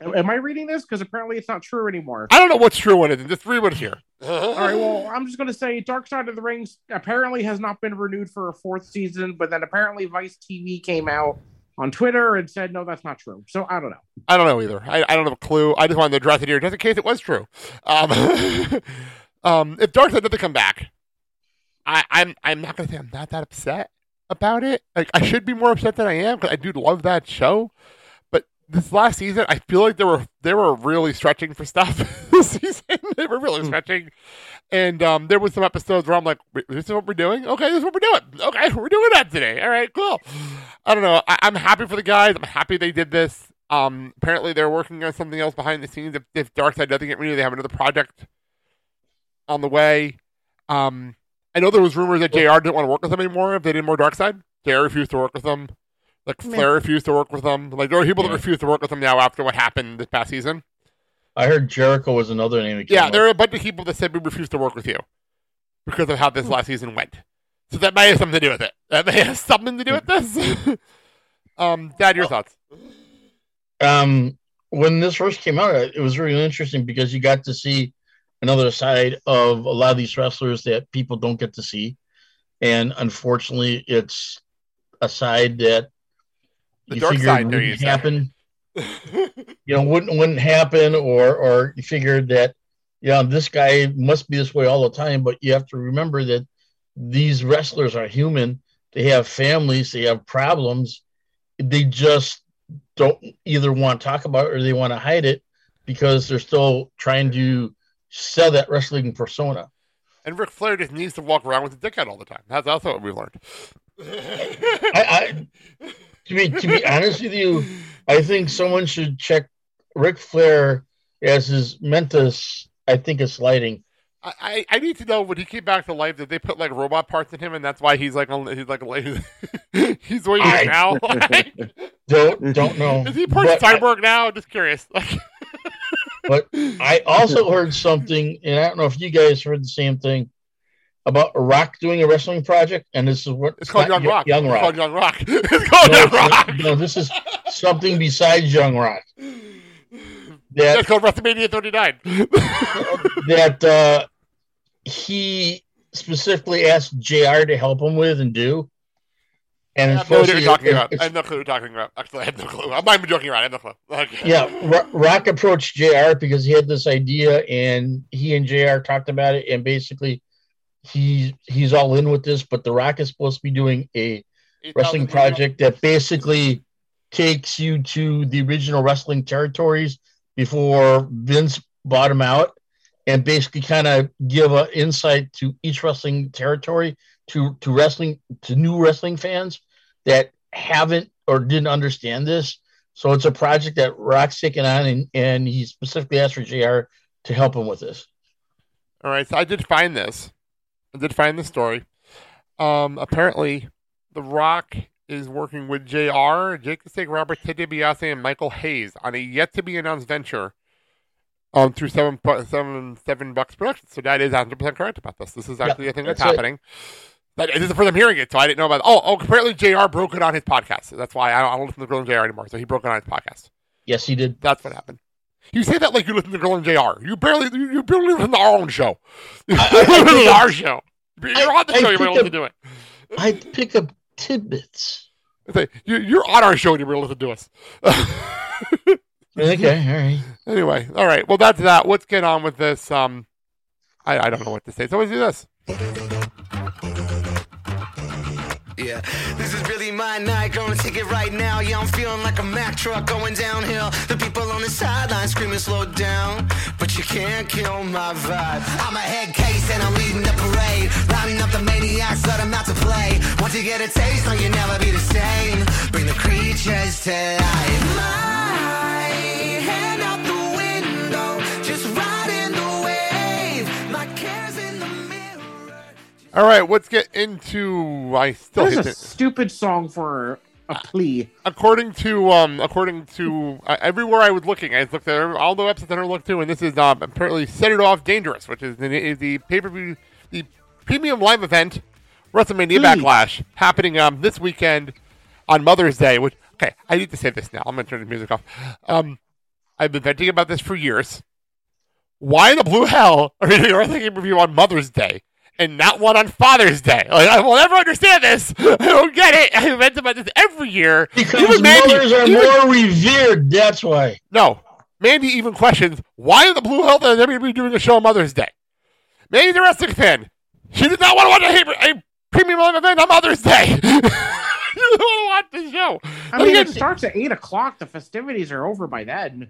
Am I reading this? Because apparently it's not true anymore. I don't know what's true when it is. Just read what's here. All right, well, I'm just going to say Dark Side of the Ring apparently has not been renewed for a 4th season, but then apparently Vice TV came out on Twitter and said, no, that's not true. So I don't know. I don't know either. I don't have a clue. I just wanted to address it here just in case it was true. If Dark Side doesn't come back, I'm not going to say I'm not that upset about it. Like, I should be more upset than I am because I do love that show. This last season, I feel like they were really stretching for stuff this season. They were really stretching. And there was some episodes where I'm like, this is what we're doing? Okay, this is what we're doing. Okay, we're doing that today. All right, cool. I don't know. I'm happy for the guys. I'm happy they did this. Apparently, they're working on something else behind the scenes. If Darkseid doesn't get renewed, they have another project on the way. I know there was rumors that JR didn't want to work with them anymore if they did more Darkseid. JR refused to work with them. Like, Flair refused to work with them. Like, there are people that refuse to work with them now after what happened this past season. I heard Jericho was another name that came up. There are a bunch of people that said we refuse to work with you because of how this last season went. So that may have something to do with it. That may have something to do with this. Dad, your thoughts? When this first came out, it was really interesting because you got to see another side of a lot of these wrestlers that people don't get to see. And unfortunately, it's a side that the dark side wouldn't happen, you know, wouldn't happen, or you figured that, yeah, this guy must be this way all the time. But you have to remember that these wrestlers are human. They have families. They have problems. They just don't either want to talk about it or they want to hide it because they're still trying to sell that wrestling persona. And Ric Flair just needs to walk around with a dick out all the time. That's also what we learned. To be honest with you, I think someone should check Ric Flair as his mentis. I think it's lighting. I need to know when he came back to life that they put like robot parts in him, and that's why he's like he's what he is now. Like, don't know. Is he part of Cyborg now? Just curious. But I also heard something, and I don't know if you guys heard the same thing, about Rock doing a wrestling project, and this is what it's called. Young Rock. It's called Young Rock. No, this is something besides Young Rock. That's called WrestleMania 39. That he specifically asked JR to help him with and do. And I have no clue what you're talking about. I have no clue what you're talking about. Actually, I have no clue. I'm not even joking around. I have no clue. Okay. Yeah, Rock approached JR because he had this idea, and he and JR talked about it, and basically, he's all in with this, but The Rock is supposed to be doing a wrestling project that basically takes you to the original wrestling territories before Vince bought him out, and basically kind of give an insight to each wrestling territory to new wrestling fans that haven't or didn't understand this. So it's a project that Rock's taking on, and he specifically asked for JR to help him with this. All right, so I did find this. I did find this story. Apparently, The Rock is working with JR, Jake the Snake, Robert, Ted DiBiase, and Michael Hayes on a yet-to-be-announced venture through $7 Productions. So that is 100% correct about this. This is actually a thing that's happening. But this is the first I'm hearing it, so I didn't know about it. Oh, apparently JR broke it on his podcast. So that's why I don't listen to Girl in JR anymore, so he broke it on his podcast. Yes, he did. That's what happened. You say that like you listen to Girl in JR. You barely listen to our own show. You listen to our show. You're on the show, you might listen to it. I pick up tidbits. You're on our show and you were listening to us. Okay, all right. Anyway, all right. Well, that's that. Let's get on with this. I don't know what to say. So let's do this. Yeah, this is really my night. Gonna take it right now. Yeah, I'm feeling like a Mack truck going downhill. The people on the sideline screaming, slow down. But you can't kill my vibe. I'm a head case and I'm leading the parade. Lining up the maniacs, let them out to play. Once you get a taste, now you'll never be the same. Bring the creatures to life. My head out the window, just riding the wave. My cares in the mirror. All right, let's get into. This is a stupid song for a plea. According to everywhere I was looking, I looked at all the websites that I looked to, and this is apparently Set It Off Dangerous, which is the pay-per-view, the premium live event, WrestleMania Backlash, happening this weekend on Mother's Day. Which okay, I need to say this now. I'm gonna turn the music off. I've been venting about this for years. Why in the blue hell are you doing a wrestling pay-per-view on Mother's Day? And not one on Father's Day. Like, I will never understand this. I don't get it. I vent about this every year. Because mothers are more revered, that's why. No. Mandy even questions, why in the blue hell are they going to be doing a show on Mother's Day? Mandy's a wrestling fan. She does not want to watch a premium event on Mother's Day. You don't want to watch the show. I mean, it starts at 8 o'clock. The festivities are over by then.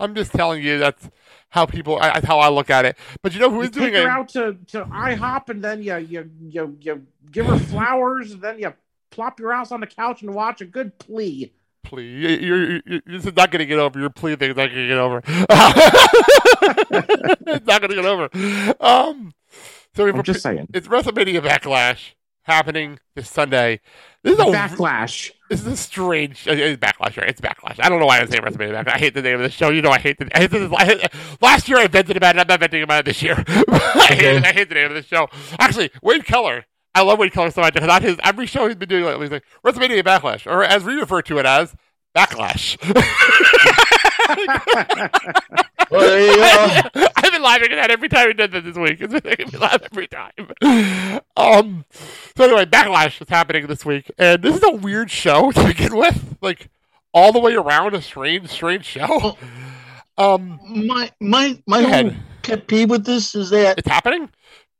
I'm just telling you, that's how people, how I look at it. But you know who is doing it? You take her out to IHOP, and then you give her flowers, and then you plop your ass on the couch and watch a good plea. Plea. This is not going to get over. Your plea thing is not going to get over. It's not going to get over. I'm just saying. It's WrestleMania Backlash. Happening this Sunday. This is a backlash. This is a strange. It's backlash, right? It's backlash. I don't know why I was saying WrestleMania Backlash. I hate the name of the show. You know, I hate this. Last year I vented about it. I'm not venting about it this year. I hate the name of the show. Actually, Wade Keller. I love Wade Keller so much. Not his every show he's been doing lately. He's like WrestleMania Backlash, or as we refer to it as Backlash. Well, yeah. I've been laughing at that every time he does this week. It's making me laugh every time. So anyway, Backlash is happening this week, and this is a weird show to begin with. Like all the way around, a strange show. My whole pet peeve with this is that it's happening.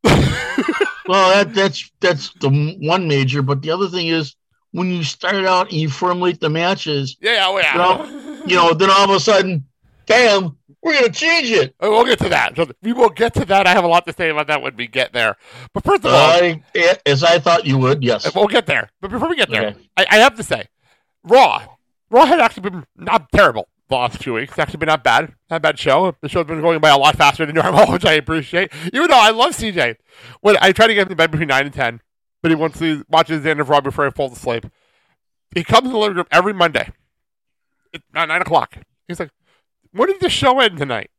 Well, that's the one major, but the other thing is when you start out and you formulate the matches. Yeah. Then all of a sudden, damn. We're going to change it. We'll get to that. We will get to that. I have a lot to say about that when we get there. But first of all... as I thought you would, yes. We'll get there. But before we get there, okay. I have to say, Raw had actually been not terrible the last 2 weeks. It's actually been not bad. Not a bad show. The show's been going by a lot faster than normal, which I appreciate. Even though I love CJ. When I try to get him to bed between 9 and 10, but he wants to watch the end of Raw before he falls asleep. He comes in the living room every Monday at 9 o'clock. He's like, when did the show end tonight?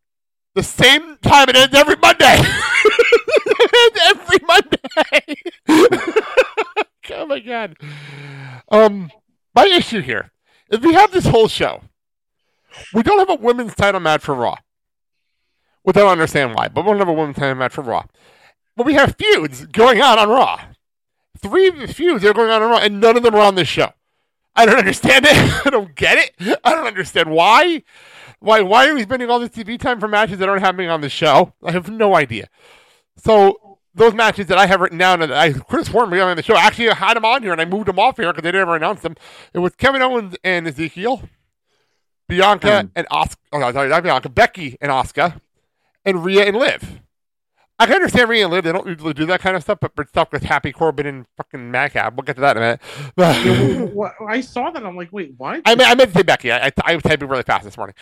The same time it ends every Monday. Oh, my God. My issue here is we have this whole show. We don't have a women's title match for Raw. We don't understand why, but we don't have a women's title match for Raw. But we have feuds going on Raw. 3 feuds are going on Raw, and none of them are on this show. I don't understand it. I don't get it. I don't understand why. Why are we spending all this TV time for matches that aren't happening on the show? I have no idea. So those matches that I have written down, and I could have sworn we were on the show. Actually, I had them on here, and I moved them off here because they never announced them. It was Kevin Owens and Ezekiel, Bianca and Asuka. Oh, no, sorry, not Bianca. Becky and Asuka, and Rhea and Liv. I can understand Rhea and Liv. They don't usually do that kind of stuff, but for stuff with Happy Corbin and fucking Macab, we'll get to that in a minute. But, I saw that. I'm like, wait, what? I meant to say Becky. I was typing really fast this morning.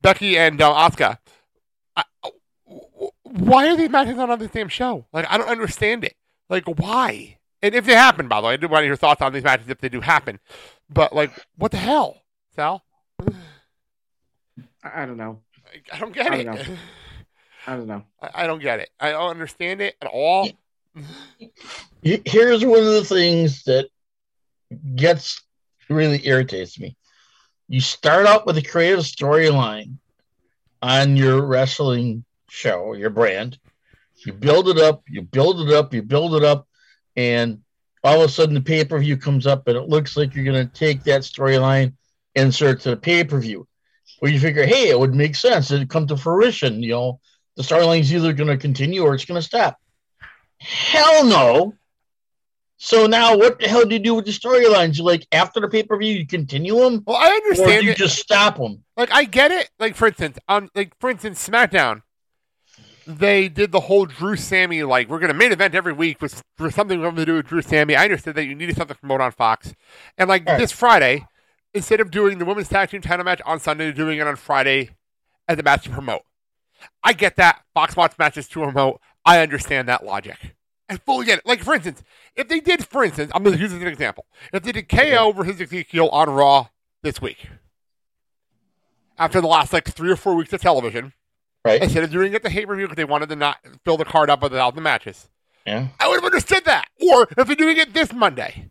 Becky and Asuka. Why are these matches not on the same show? Like, I don't understand it. Like, why? And if they happen, by the way, I do want to hear your thoughts on these matches if they do happen. But, like, what the hell, Sal? I don't know. I don't get it. I don't get it. I don't understand it at all. Here's one of the things that really irritates me. You start out with a creative storyline on your wrestling show, your brand. You build it up, and all of a sudden the pay-per-view comes up, and it looks like you're going to take that storyline, insert to the pay-per-view. Well, you figure, hey, it would make sense. It'd come to fruition. You know, the storyline's either going to continue or it's going to stop. Hell no. So now what the hell do you do with the storylines? You, like, after the pay-per-view, you continue them? Well, I understand it. Or do you just stop them? Like, I get it. Like, for instance, SmackDown. They did the whole Drew Sammy, like, we're going to main event every week with something we're going to do with Drew Sammy. I understood that you needed something to promote on Fox. And, like, this Friday, instead of doing the women's tag team title match on Sunday, doing it on Friday as a match to promote. I get that. Fox watch matches to promote. I understand that logic. I fully get it. Like, for instance, I'm going to use this as an example. If they did KO versus Ezekiel on Raw this week, after the last, like, 3 or 4 weeks of television, right. Instead of doing it the hate review because they wanted to not fill the card up without the matches. Yeah. I would have understood that. Or if they're doing it this Monday.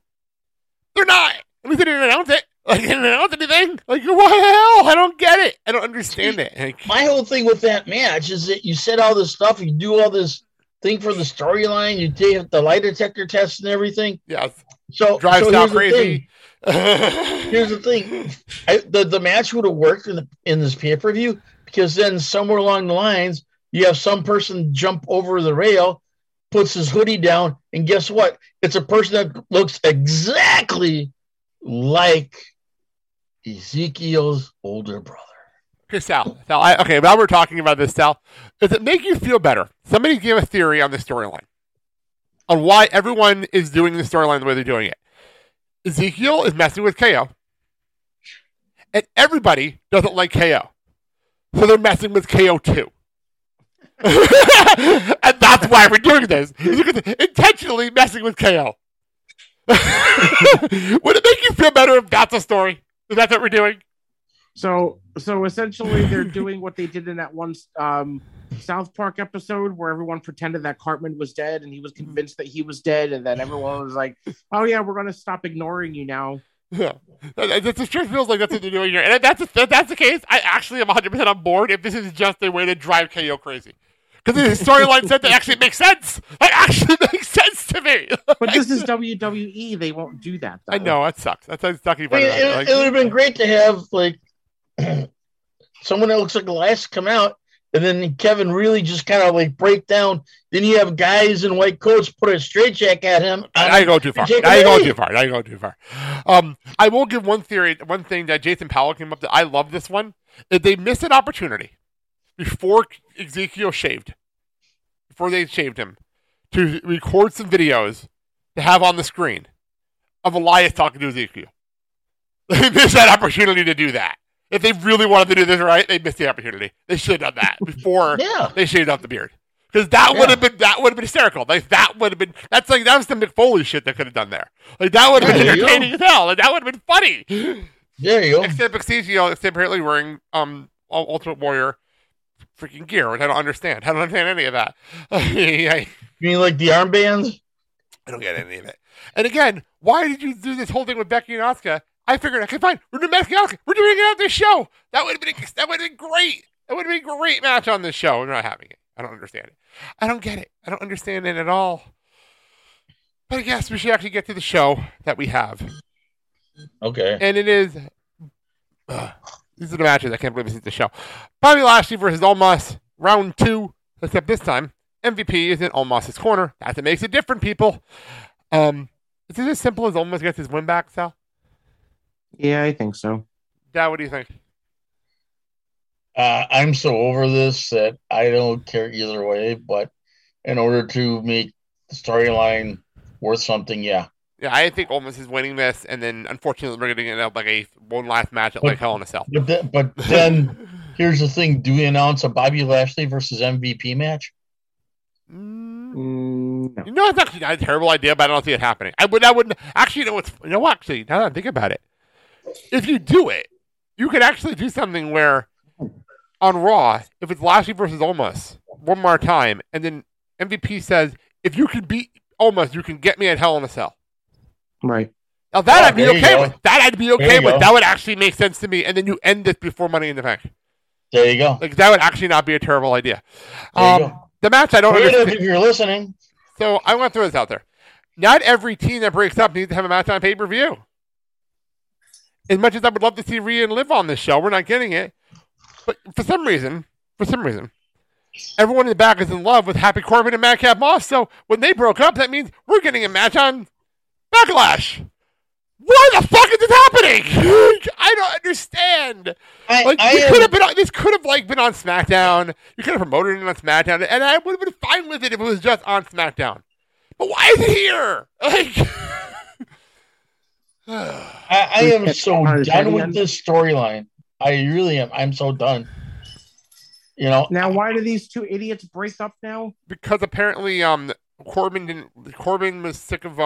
They're not. At least they didn't announce it. Like, they didn't announce anything. Like, what the hell? I don't get it. I don't understand it. Like, my whole thing with that match is that you said all this stuff. You do all this thing for the storyline. You take the lie detector test and everything. Yeah. So, drives out crazy. Here's the thing. The match would have worked in this pay-per-view. Because then somewhere along the lines, you have some person jump over the rail, puts his hoodie down, and guess what? It's a person that looks exactly like Ezekiel's older brother. Okay, Sal. Okay, while we're talking about this, Sal, does it make you feel better? Somebody give a theory on the storyline, on why everyone is doing the storyline the way they're doing it. Ezekiel is messing with KO, and everybody doesn't like KO. So they're messing with KO too. And that's why we're doing this. Intentionally messing with KO. Would it make you feel better if that's a story? Is that what we're doing? So essentially they're doing what they did in that one South Park episode where everyone pretended that Cartman was dead and he was convinced that he was dead and then everyone was like, oh yeah, we're going to stop ignoring you now. Yeah, this sure feels like that's what they're doing here. And if that's the case, I actually am 100% on board if this is just a way to drive KO crazy. Because the storyline said that actually makes sense. It actually makes sense to me. But this is WWE. They won't do that, though. I know. That sucks. That's sucky. It would have been great to have, like, someone that looks like Elias come out, and then Kevin really just kind of, like, break down. Then you have guys in white coats put a straitjacket at him. I go too far. I will give one thing that Jason Powell came up to. I love this one. If they missed an opportunity before Ezekiel shaved, before they shaved him, to record some videos to have on the screen of Elias talking to Ezekiel. They missed that opportunity to do that. If they really wanted to do this right, they missed the opportunity. They should have done that before they shaved off the beard. Because that would have been hysterical. Like that was the McFoley shit they could have done there. Like that would have been entertaining as hell. Like that would have been funny. There you go. Except Ezekiel is apparently wearing Ultimate Warrior freaking gear, which I don't understand. I don't understand any of that. You mean like the armbands? I don't get any of it. And again, why did you do this whole thing with Becky and Asuka? I figured, okay, fine. We're doing Becky and Asuka. We're doing it on this show. That would have been great. That would have been a great match on this show. We're not having it. I don't understand it. I don't get it. I don't understand it at all. But I guess we should actually get to the show that we have. Okay. And it is... these are the matches. I can't believe this is the show. Bobby Lashley versus Omos, round 2. Except this time, MVP is in Omos's corner. That's what makes it different, people. Is it as simple as Omos gets his win back, Sal? Yeah, I think so. Dad, what do you think? I'm so over this that I don't care either way, but in order to make the storyline worth something, yeah. Yeah, I think Omos is winning this, and then unfortunately we're going to end up like a one last match at like Hell in a Cell. But then here's the thing. Do we announce a Bobby Lashley versus MVP match? No. You know, it's actually not a terrible idea, but I don't see it happening. I wouldn't. Actually, you know what, now that I think about it, if you do it, you could actually do something where on Raw, if it's Lashley versus Omos one more time, and then MVP says, if you can beat Omos, you can get me at Hell in a Cell. Right. Now that I'd be okay with. That I'd be okay with. That would actually make sense to me. And then you end this before Money in the Bank. There you go. Like that would actually not be a terrible idea. The match I don't understand. If you're listening. So I want to throw this out there. Not every team that breaks up needs to have a match on pay-per-view. As much as I would love to see Rhea and Liv on this show, we're not getting it. But for some reason, everyone in the back is in love with Happy Corbin and Madcap Moss. So when they broke up, that means we're getting a match on Backlash. Why the fuck is this happening? I don't understand. This could have been on SmackDown. You could have promoted it on SmackDown, and I would have been fine with it if it was just on SmackDown. But why is it here? I am so done with this storyline. I really am. I'm so done. You know. Now, why do these two idiots break up now? Because apparently, Corbin was sick of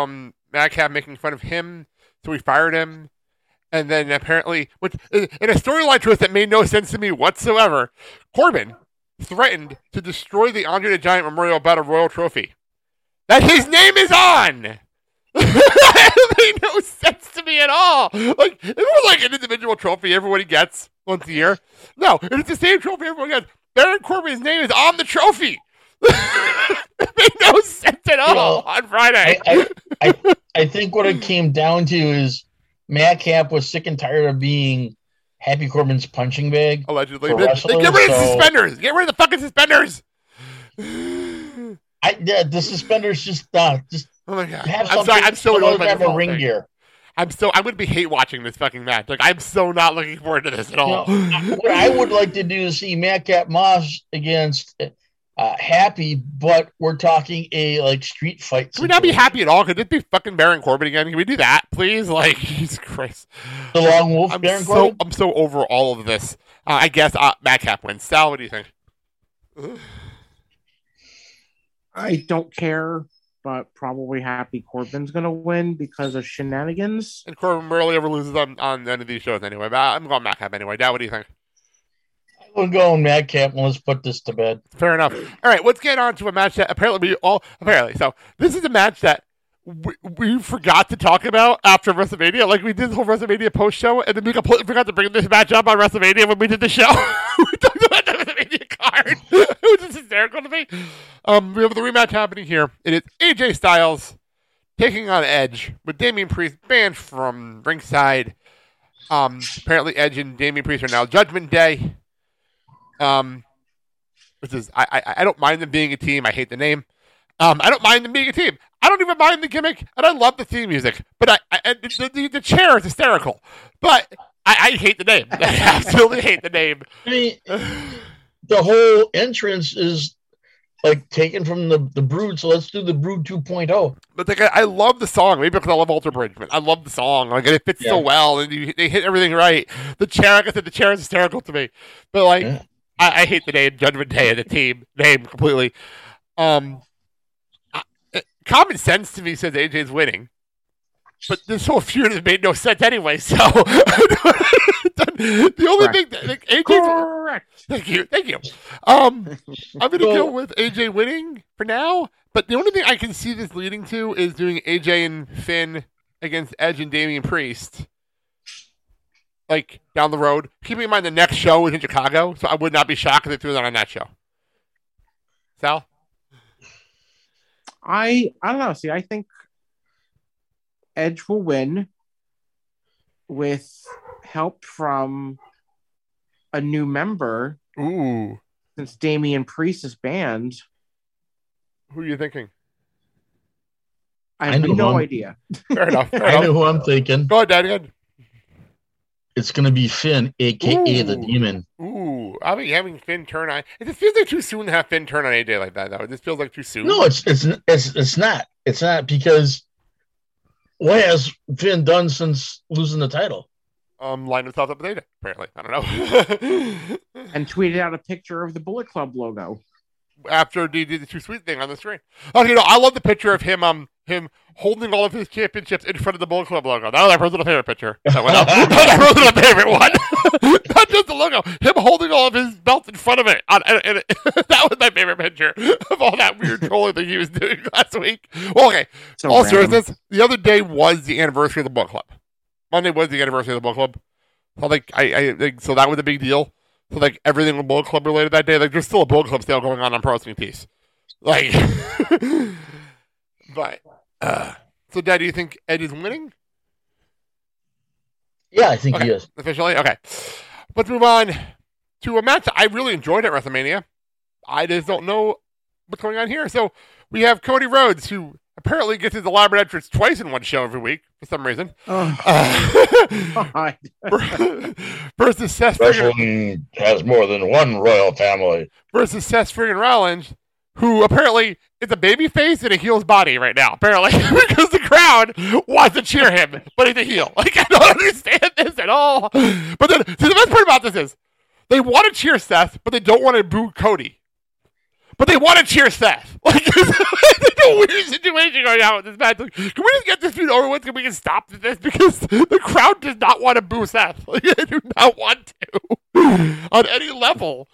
Madcap making fun of him, so we fired him. And then apparently, which in a storyline twist that made no sense to me whatsoever, Corbin threatened to destroy the Andre the Giant Memorial Battle Royal Trophy that his name is on. It made no sense to me at all. Like, it was like an individual trophy everybody gets once a year. No, it's the same trophy everyone gets. Baron Corbin's name is on the trophy. It made no sense at all on Friday. I think what it came down to is Madcap was sick and tired of being Happy Corbin's punching bag. Allegedly. Get rid of suspenders. Get rid of the fucking suspenders. The suspenders just oh my god. I'm sorry, I'm so annoyed by the ring gear. I'm going to be hate watching this fucking match. Like, I'm so not looking forward to this at all. What I would like to do is see Madcap Moss against Happy, but we're talking a street fight. Can we not be Happy at all? Could it be fucking Baron Corbin again? Can we do that, please? Like, Jesus Christ, the Long Wolf, Baron Corbin. I'm so over all of this. I guess Madcap wins. Sal, what do you think? I don't care, but probably Happy Corbin's gonna win because of shenanigans. And Corbin rarely ever loses on none of these shows anyway. But I'm going Madcap anyway. Dad, what do you think? We'll go on Madcap and let's put this to bed. Fair enough. All right, let's get on to a match that apparently. So this is a match that we forgot to talk about after WrestleMania. Like, we did the whole WrestleMania post show, and then we completely forgot to bring this match up on WrestleMania when we did the show. We talked about the WrestleMania card. It was just hysterical to me. We have the rematch happening here. It is AJ Styles taking on Edge with Damian Priest banned from ringside. Apparently, Edge and Damian Priest are now Judgment Day. Which is I don't mind them being a team. I hate the name. I don't mind them being a team. I don't even mind the gimmick, and I love the theme music. But the chair is hysterical. But I hate the name. I absolutely hate the name. I mean, the whole entrance is like taken from the Brood. So let's do the Brood 2.0. But like I love the song. Maybe because I love Alter Bridgman. I love the song. Like, it fits so well, and they hit everything right. The chair, like I said, the chair is hysterical to me. But like. Yeah. I hate the name Judgment Day and the team name completely. Common sense to me says AJ's winning, but this whole feud has made no sense anyway. So the only thing that AJ, correct. Thank you. I'm gonna go with AJ winning for now. But the only thing I can see this leading to is doing AJ and Finn against Edge and Damian Priest. Like, down the road. Keeping in mind the next show is in Chicago, so I would not be shocked if they threw that on that show. Sal? I don't know. See, I think Edge will win with help from a new member. Ooh. Since Damian Priest is banned. Who are you thinking? I have no idea. Fair enough. I know who I'm thinking. Go ahead, Dad. It's going to be Finn, a.k.a. the Demon. Ooh, I mean, having Finn turn on... It feels like too soon to have Finn turn on a day like that, though. This feels like too soon. No, it's not. It's not, because what has Finn done since losing the title? Line himself up with Ada, apparently. I don't know. And tweeted out a picture of the Bullet Club logo. After he did the Too Sweet thing on the screen. Oh, you know, I love the picture of him holding all of his championships in front of the Bullet Club logo. That was my personal favorite picture. That went up. That was my personal favorite one. Not just the logo. Him holding all of his belts in front of it. That was my favorite picture of all that weird trolling thing he was doing last week. Well, okay. So all seriousness, the other day was the anniversary of the Bullet Club. Monday was the anniversary of the Bullet Club. So, like, so that was a big deal. So, like, everything with Bullet Club related that day, like, there's still a Bullet Club sale going on Pro Wrestling Tees. Like, but, so, Dad, do you think Edge is winning? Yeah, I think he is. Officially? Okay. Let's move on to a match I really enjoyed at WrestleMania. I just don't know what's going on here. So, we have Cody Rhodes, who apparently gets his elaborate entrance twice in one show every week, for some reason. Versus Seth Rollins has more than one royal family. Versus Seth friggin' Rollins, who apparently is a baby face in a heel's body right now, apparently, because the crowd wants to cheer him, but he's a heel. Like, I don't understand this at all. But then, see, the best part about this is, they want to cheer Seth, but they don't want to boo Cody. But they want to cheer Seth. Like, it's a weird situation going on with this match. Like, can we just get this feud over with? Can we just stop this? Because the crowd does not want to boo Seth. Like, they do not want to on any level.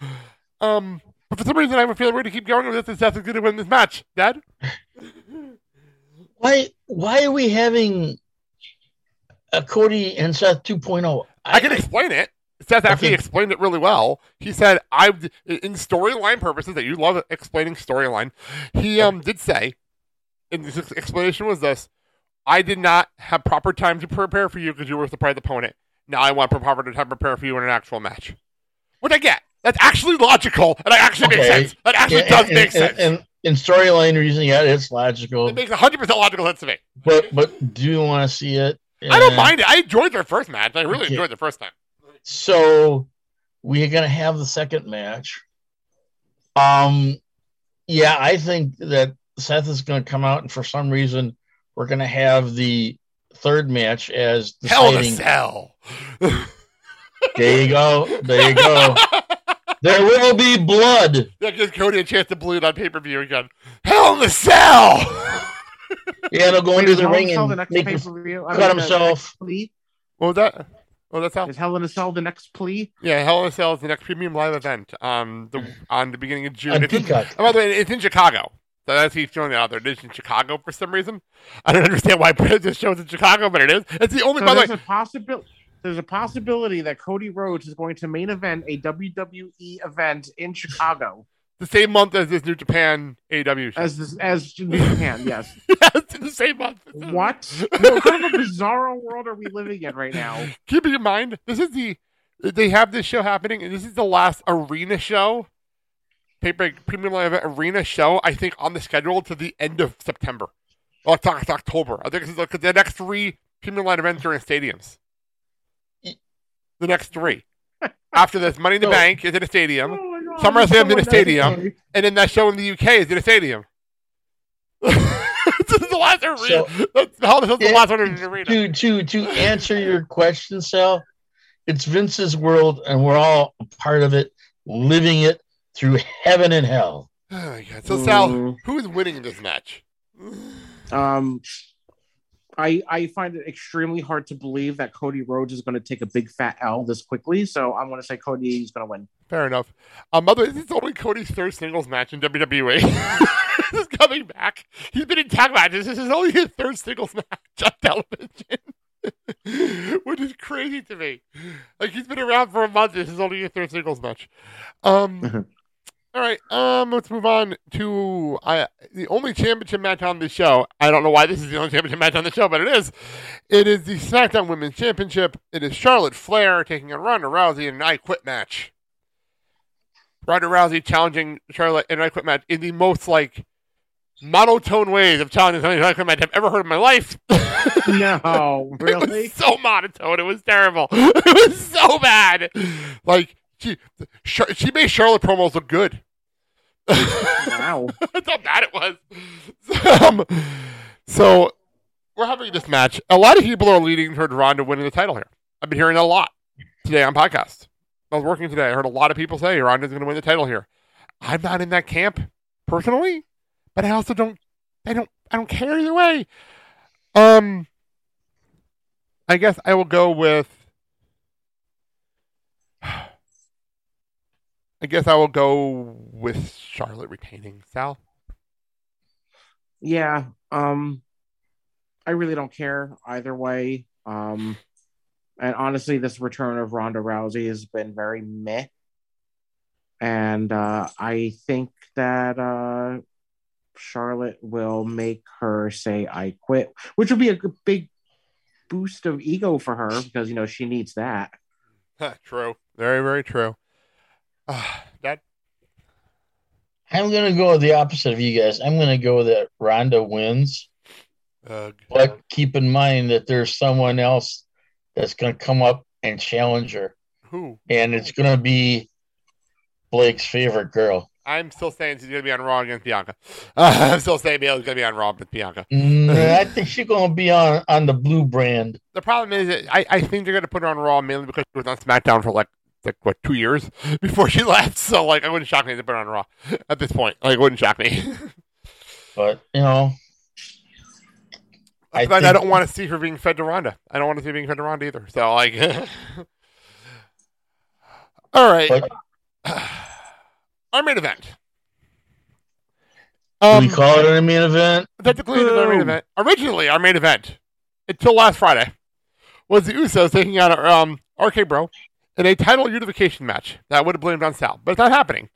But for some reason, I have a feeling we're going to keep going with this, and Seth is going to win this match. Dad? Why are we having a Cody and Seth 2.0? I can explain it. Seth actually explained it really well. He said, in storyline purposes, that you love explaining storyline, he did say, and his explanation was this: I did not have proper time to prepare for you because you were a surprise opponent. Now I want proper time to prepare for you in an actual match. Which I get. That's actually logical, and that actually makes sense. That actually does make sense. And in storyline reasoning, yeah, it's logical. It makes 100% logical sense to me. But do you want to see it? I don't mind it. I enjoyed their first match. I really enjoyed the first time. So we're going to have the second match. Yeah, I think that Seth is going to come out, and for some reason, we're going to have the third match as deciding... Hell in a Cell. There you go. There will be blood. That gives Cody a chance to bleed on pay-per-view again. Hell in a Cell. Yeah, they'll go into the ring and cut himself. What was that? Oh, that's how. Is Hell in a Cell the next plea? Yeah, Hell in a Cell is the next premium live event on the beginning of June. By the way, it's in Chicago. So that's he's throwing it out there. It's in Chicago for some reason. I don't understand why this show's in Chicago, but it is. It's the only. So by there's the way, there's a possibility that Cody Rhodes is going to main event a WWE event in Chicago. The same month as this New Japan AEW show. As New Japan, yes. Yes, in the same month. What? What kind of a bizarro world are we living in right now? Keep in mind, they have this show happening, and this is the last arena show, premium live arena show, I think, on the schedule to the end of September. Oh, it's October. I think it's like the next three premium live events are in stadiums. The next three. After this, Money in the Bank is in a stadium. SummerSlam's in a stadium, and then that show in the UK is in a stadium. This is the last arena. To answer your question, Sal, it's Vince's world, and we're all a part of it, living it through heaven and hell. Oh my God. So, Sal, who is winning this match? I find it extremely hard to believe that Cody Rhodes is going to take a big fat L this quickly, so I'm going to say Cody's going to win. Fair enough. This is only Cody's third singles match in WWE. This is coming back. He's been in tag matches. This is only his third singles match on television, which is crazy to me. Like, he's been around for a month. This is only his third singles match. All right, let's move on to the only championship match on the show. I don't know why this is the only championship match on the show, but it is. It is the SmackDown Women's Championship. It is Charlotte Flair taking on Ronda Rousey in an I Quit match. Ronda Rousey challenging Charlotte in an I Quit match in the most, like, monotone ways of telling this something I'd have ever heard in my life. No, really? It was so monotone. It was terrible. It was so bad. Like, she made Charlotte promos look good. Wow. That's how bad it was. So we're having this match. A lot of people are leading toward Ronda winning the title here. I've been hearing that a lot today on podcasts. I was working today. I heard a lot of people say Ronda's going to win the title here. I'm not in that camp personally, but I also don't care either way. I guess I will go with. I guess I will go with Charlotte retaining. Sal? Yeah. I really don't care either way. And honestly, this return of Ronda Rousey has been very meh. And I think that Charlotte will make her say, I quit, which will be a big boost of ego for her because, you know, she needs that. True. Very, very true. I'm going to go the opposite of you guys. I'm going to go that Ronda wins. But keep in mind that there's someone else that's going to come up and challenge her. Who? And it's going to be Blake's favorite girl. I'm still saying she's going to be on Raw against Bianca. I'm still saying Bayley's going to be on Raw with Bianca. I think she's going to be on the blue brand. The problem is that I think they're going to put her on Raw mainly because she was on SmackDown for like 2 years before she left. So, like, I wouldn't shock me to put her on Raw at this point. Like, it wouldn't shock me. But, you know. I don't want to see her being fed to Ronda. I don't want to see her being fed to Ronda either. So, like. All right. But... Our main event. We call it our main event? Technically, it's our main event. Originally, our main event, until last Friday, was the Usos taking out RK-Bro in a title unification match that I would have blamed on Sal. But it's not happening.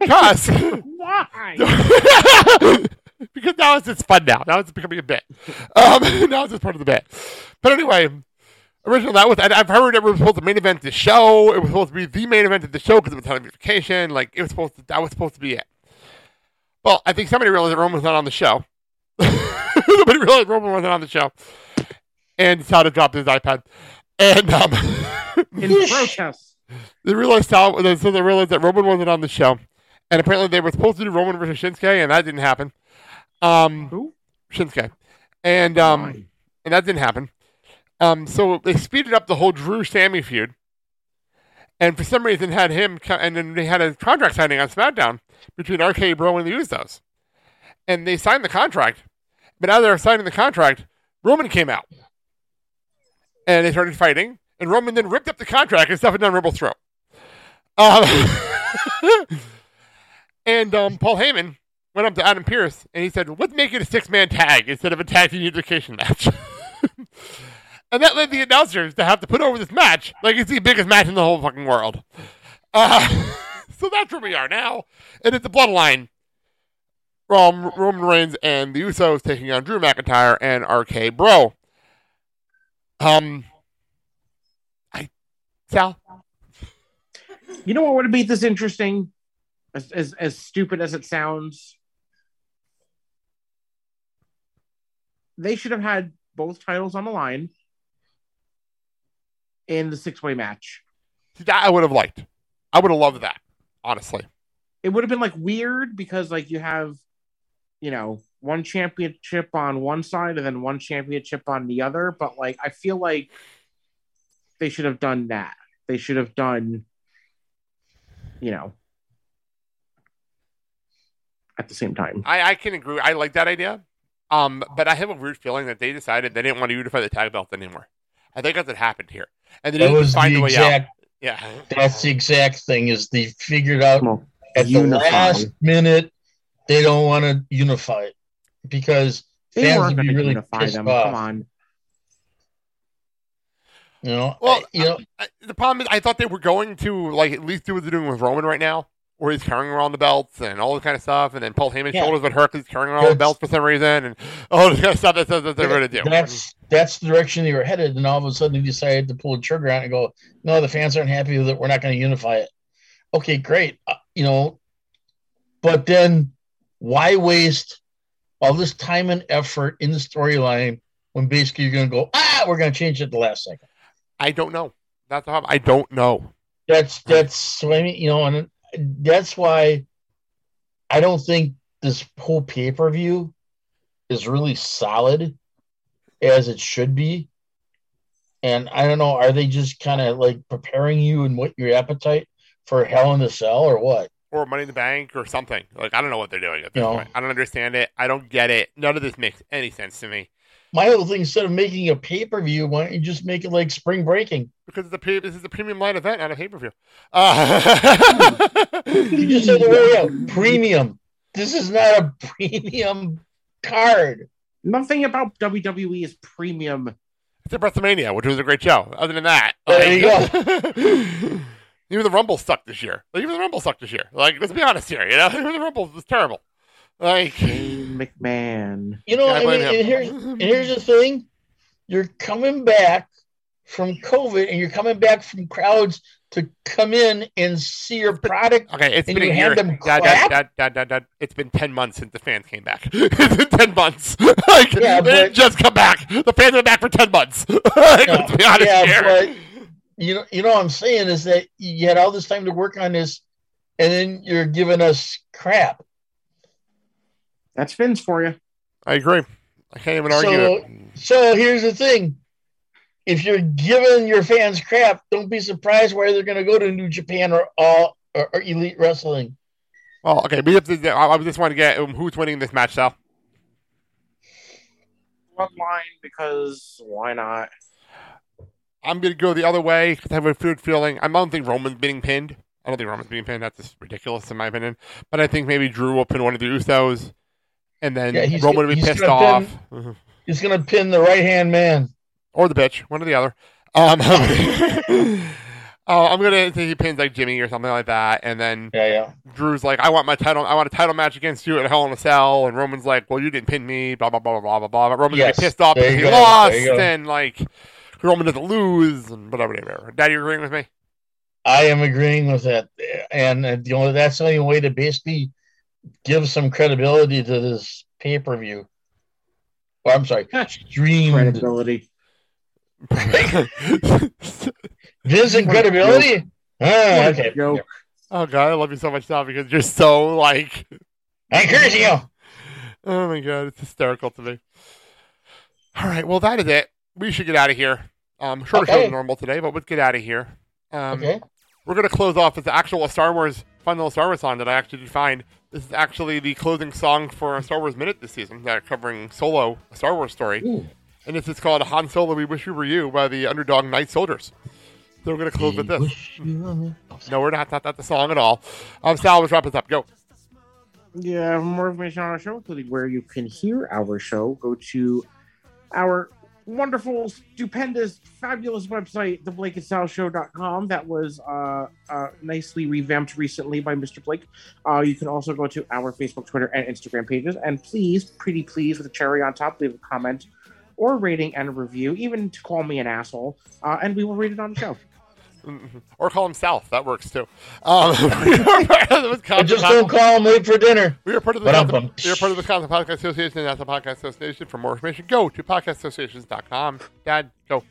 Because... Why? Because now it's just fun now. Now it's becoming a bit. Now it's just part of the bit. But anyway... Originally, that was, I've heard it was supposed to main event of the show. It was supposed to be the main event of the show because it was title unification. Like, it was supposed to, that was supposed to be it. Well, I think somebody realized that Roman was not on the show. Somebody realized Roman wasn't on the show. And Sal dropped his iPad. And, in protest. They realized that Roman wasn't on the show. And apparently they were supposed to do Roman versus Shinsuke, and that didn't happen. Who? Shinsuke. And that didn't happen. So they speeded up the whole Drew-Sammy feud, and for some reason had him, and then they had a contract signing on SmackDown between RK-Bro and the Usos. And they signed the contract, but as they were signing the contract, Roman came out. And they started fighting, and Roman then ripped up the contract and stuffed it down Rumble's throat. And Paul Heyman went up to Adam Pearce, and he said, let's make it a six-man tag instead of a tag team unification match. And that led the announcers to have to put over this match like it's the biggest match in the whole fucking world. So that's where we are now. And it's the Bloodline. Roman Reigns and the Usos taking on Drew McIntyre and RK-Bro. Sal? You know what would have made this interesting? As stupid as it sounds. They should have had both titles on the line. In the six-way match. See, that I would have liked. I would have loved that, honestly. It would have been, like, weird because, like, you have, you know, one championship on one side and then one championship on the other. But, like, I feel like they should have done that. They should have done, you know, at the same time. I can agree. I like that idea. But I have a weird feeling that they decided they didn't want to unify the tag belt anymore. I think that's what happened here. And they didn't find a way out. Yeah. That's the exact thing is they figured out at the last minute they don't want to unify it because they weren't going to really unify them. Off. Come on. You know, the problem is I thought they were going to like at least do what they're doing with Roman right now, where he's carrying around the belts and all this kind of stuff, and then Paul Heyman's shoulders would hurt because he's carrying around the belts for some reason, and all this kind of stuff that they're going to do. That's the direction they were headed, and all of a sudden they decided to pull the trigger on it and go, no, the fans aren't happy with it. We're not going to unify it. Okay, great. But then why waste all this time and effort in the storyline when basically you're going to go, we're going to change it at the last second? I don't know. That's the problem. I don't know. That's what I mean, you know, and that's why I don't think this whole pay-per-view is really solid as it should be. And I don't know, are they just kind of like preparing you and what your appetite for Hell in a Cell or what? Or Money in the Bank or something. Like, I don't know what they're doing at this point. I don't understand it. I don't get it. None of this makes any sense to me. My whole thing, instead of making a pay-per-view, why don't you just make it like Spring Breaking? Because this is a premium light event, not a pay-per-view. You just said, premium. This is not a premium card. Nothing about WWE is premium. Except WrestleMania, which was a great show. Other than that. There you go. Even the Rumble sucked this year. Like, let's be honest here, you know? Even the Rumble was terrible. Like... McMahon. You know, I mean, and here's the thing. You're coming back from COVID, and you're coming back from crowds to come in and see your product. Okay, it's been a year. It's been 10 months since the fans came back. It's been 10 months. Like, yeah, they didn't just come back. The fans are back for 10 months. Like, no, let's be honest here. But, you know what I'm saying is that you had all this time to work on this, and then you're giving us crap. That's Finn's for you. I agree. I can't even argue it. So here's the thing. If you're giving your fans crap, don't be surprised why they're going to go to New Japan or Elite Wrestling. Oh, okay. I just want to get who's winning this match, Sal. One line, because why not? I'm going to go the other way because I have a weird feeling. I don't think Roman's being pinned. That's just ridiculous in my opinion. But I think maybe Drew will pin one of the Usos. And then Roman will be pissed off. He's going to pin the right-hand man. Or the bitch. One or the other. I'm going to think he pins like Jimmy or something like that. And then Drew's like, I want a title match against you at Hell in a Cell. And Roman's like, well, you didn't pin me, blah, blah, blah, blah, blah, blah. But Roman's going to be pissed off because he lost. And like, Roman doesn't lose. And whatever. Dad, you agreeing with me? I am agreeing with that. And that's the only way to basically give some credibility to this pay-per-view. Oh, I'm sorry. Stream credibility. This is credibility? Oh, okay. Joke. Oh, God, I love you so much now because you're so, like... I curse you! Oh, my God, it's hysterical to me. All right, well, that is it. We should get out of here. Shorter show than normal today, but let's get out of here. We're going to close off with the actual Star Wars, fun little Star Wars song that I actually did find. This is actually the closing song for a Star Wars Minute this season. They're covering Solo, a Star Wars story. Ooh. And this is called Han Solo, We Wish We Were You by the Underdog Night Soldiers. So we're going to close with this. No, we're not. That's the song at all. Sal, let's wrap this up. Go. Yeah, for more information on our show, including where you can hear our show, go to our wonderful, stupendous, fabulous website, theblakeandsalshow.com. That was nicely revamped recently by Mr. Blake. You can also go to our Facebook, Twitter, and Instagram pages. And please, pretty please, with a cherry on top, leave a comment or rating and a review, even to call me an asshole, and we will read it on the show. Or call him South. That works, too. Just don't call him late for dinner. We are part of the Wisconsin Podcast Association and National Podcast Association. For more information, go to podcastassociations.com. Dad, go.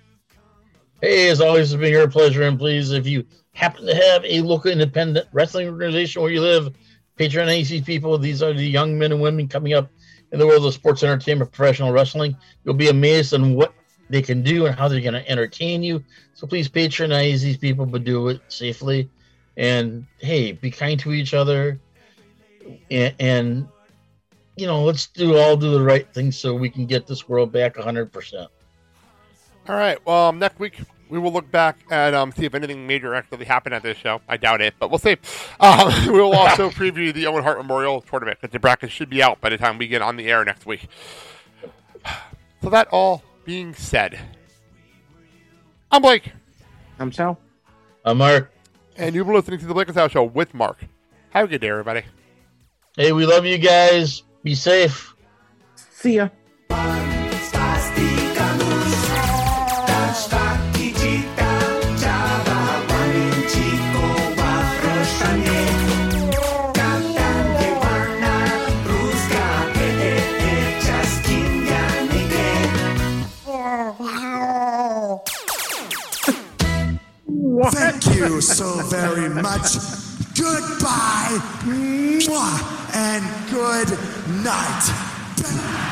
Hey, as always, it's been your pleasure. And please, if you happen to have a local independent wrestling organization where you live, Patreon AC people, these are the young men and women coming up in the world of sports entertainment, professional wrestling. You'll be amazed on what they can do and how they're going to entertain you. So please patronize these people, but do it safely. And hey, be kind to each other. And you know, let's do the right thing so we can get this world back 100%. All right. Well, next week we will look back and see if anything major actually happened at this show. I doubt it, but we'll see. We'll also preview the Owen Hart Memorial Tournament because the bracket should be out by the time we get on the air next week. So that all being said, I'm Blake. I'm Sal. I'm Mark. And you've been listening to The Blake and Sal Show with Mark. Have a good day, everybody. Hey, we love you guys. Be safe. See ya. you so very much. Goodbye, mwah, and good night.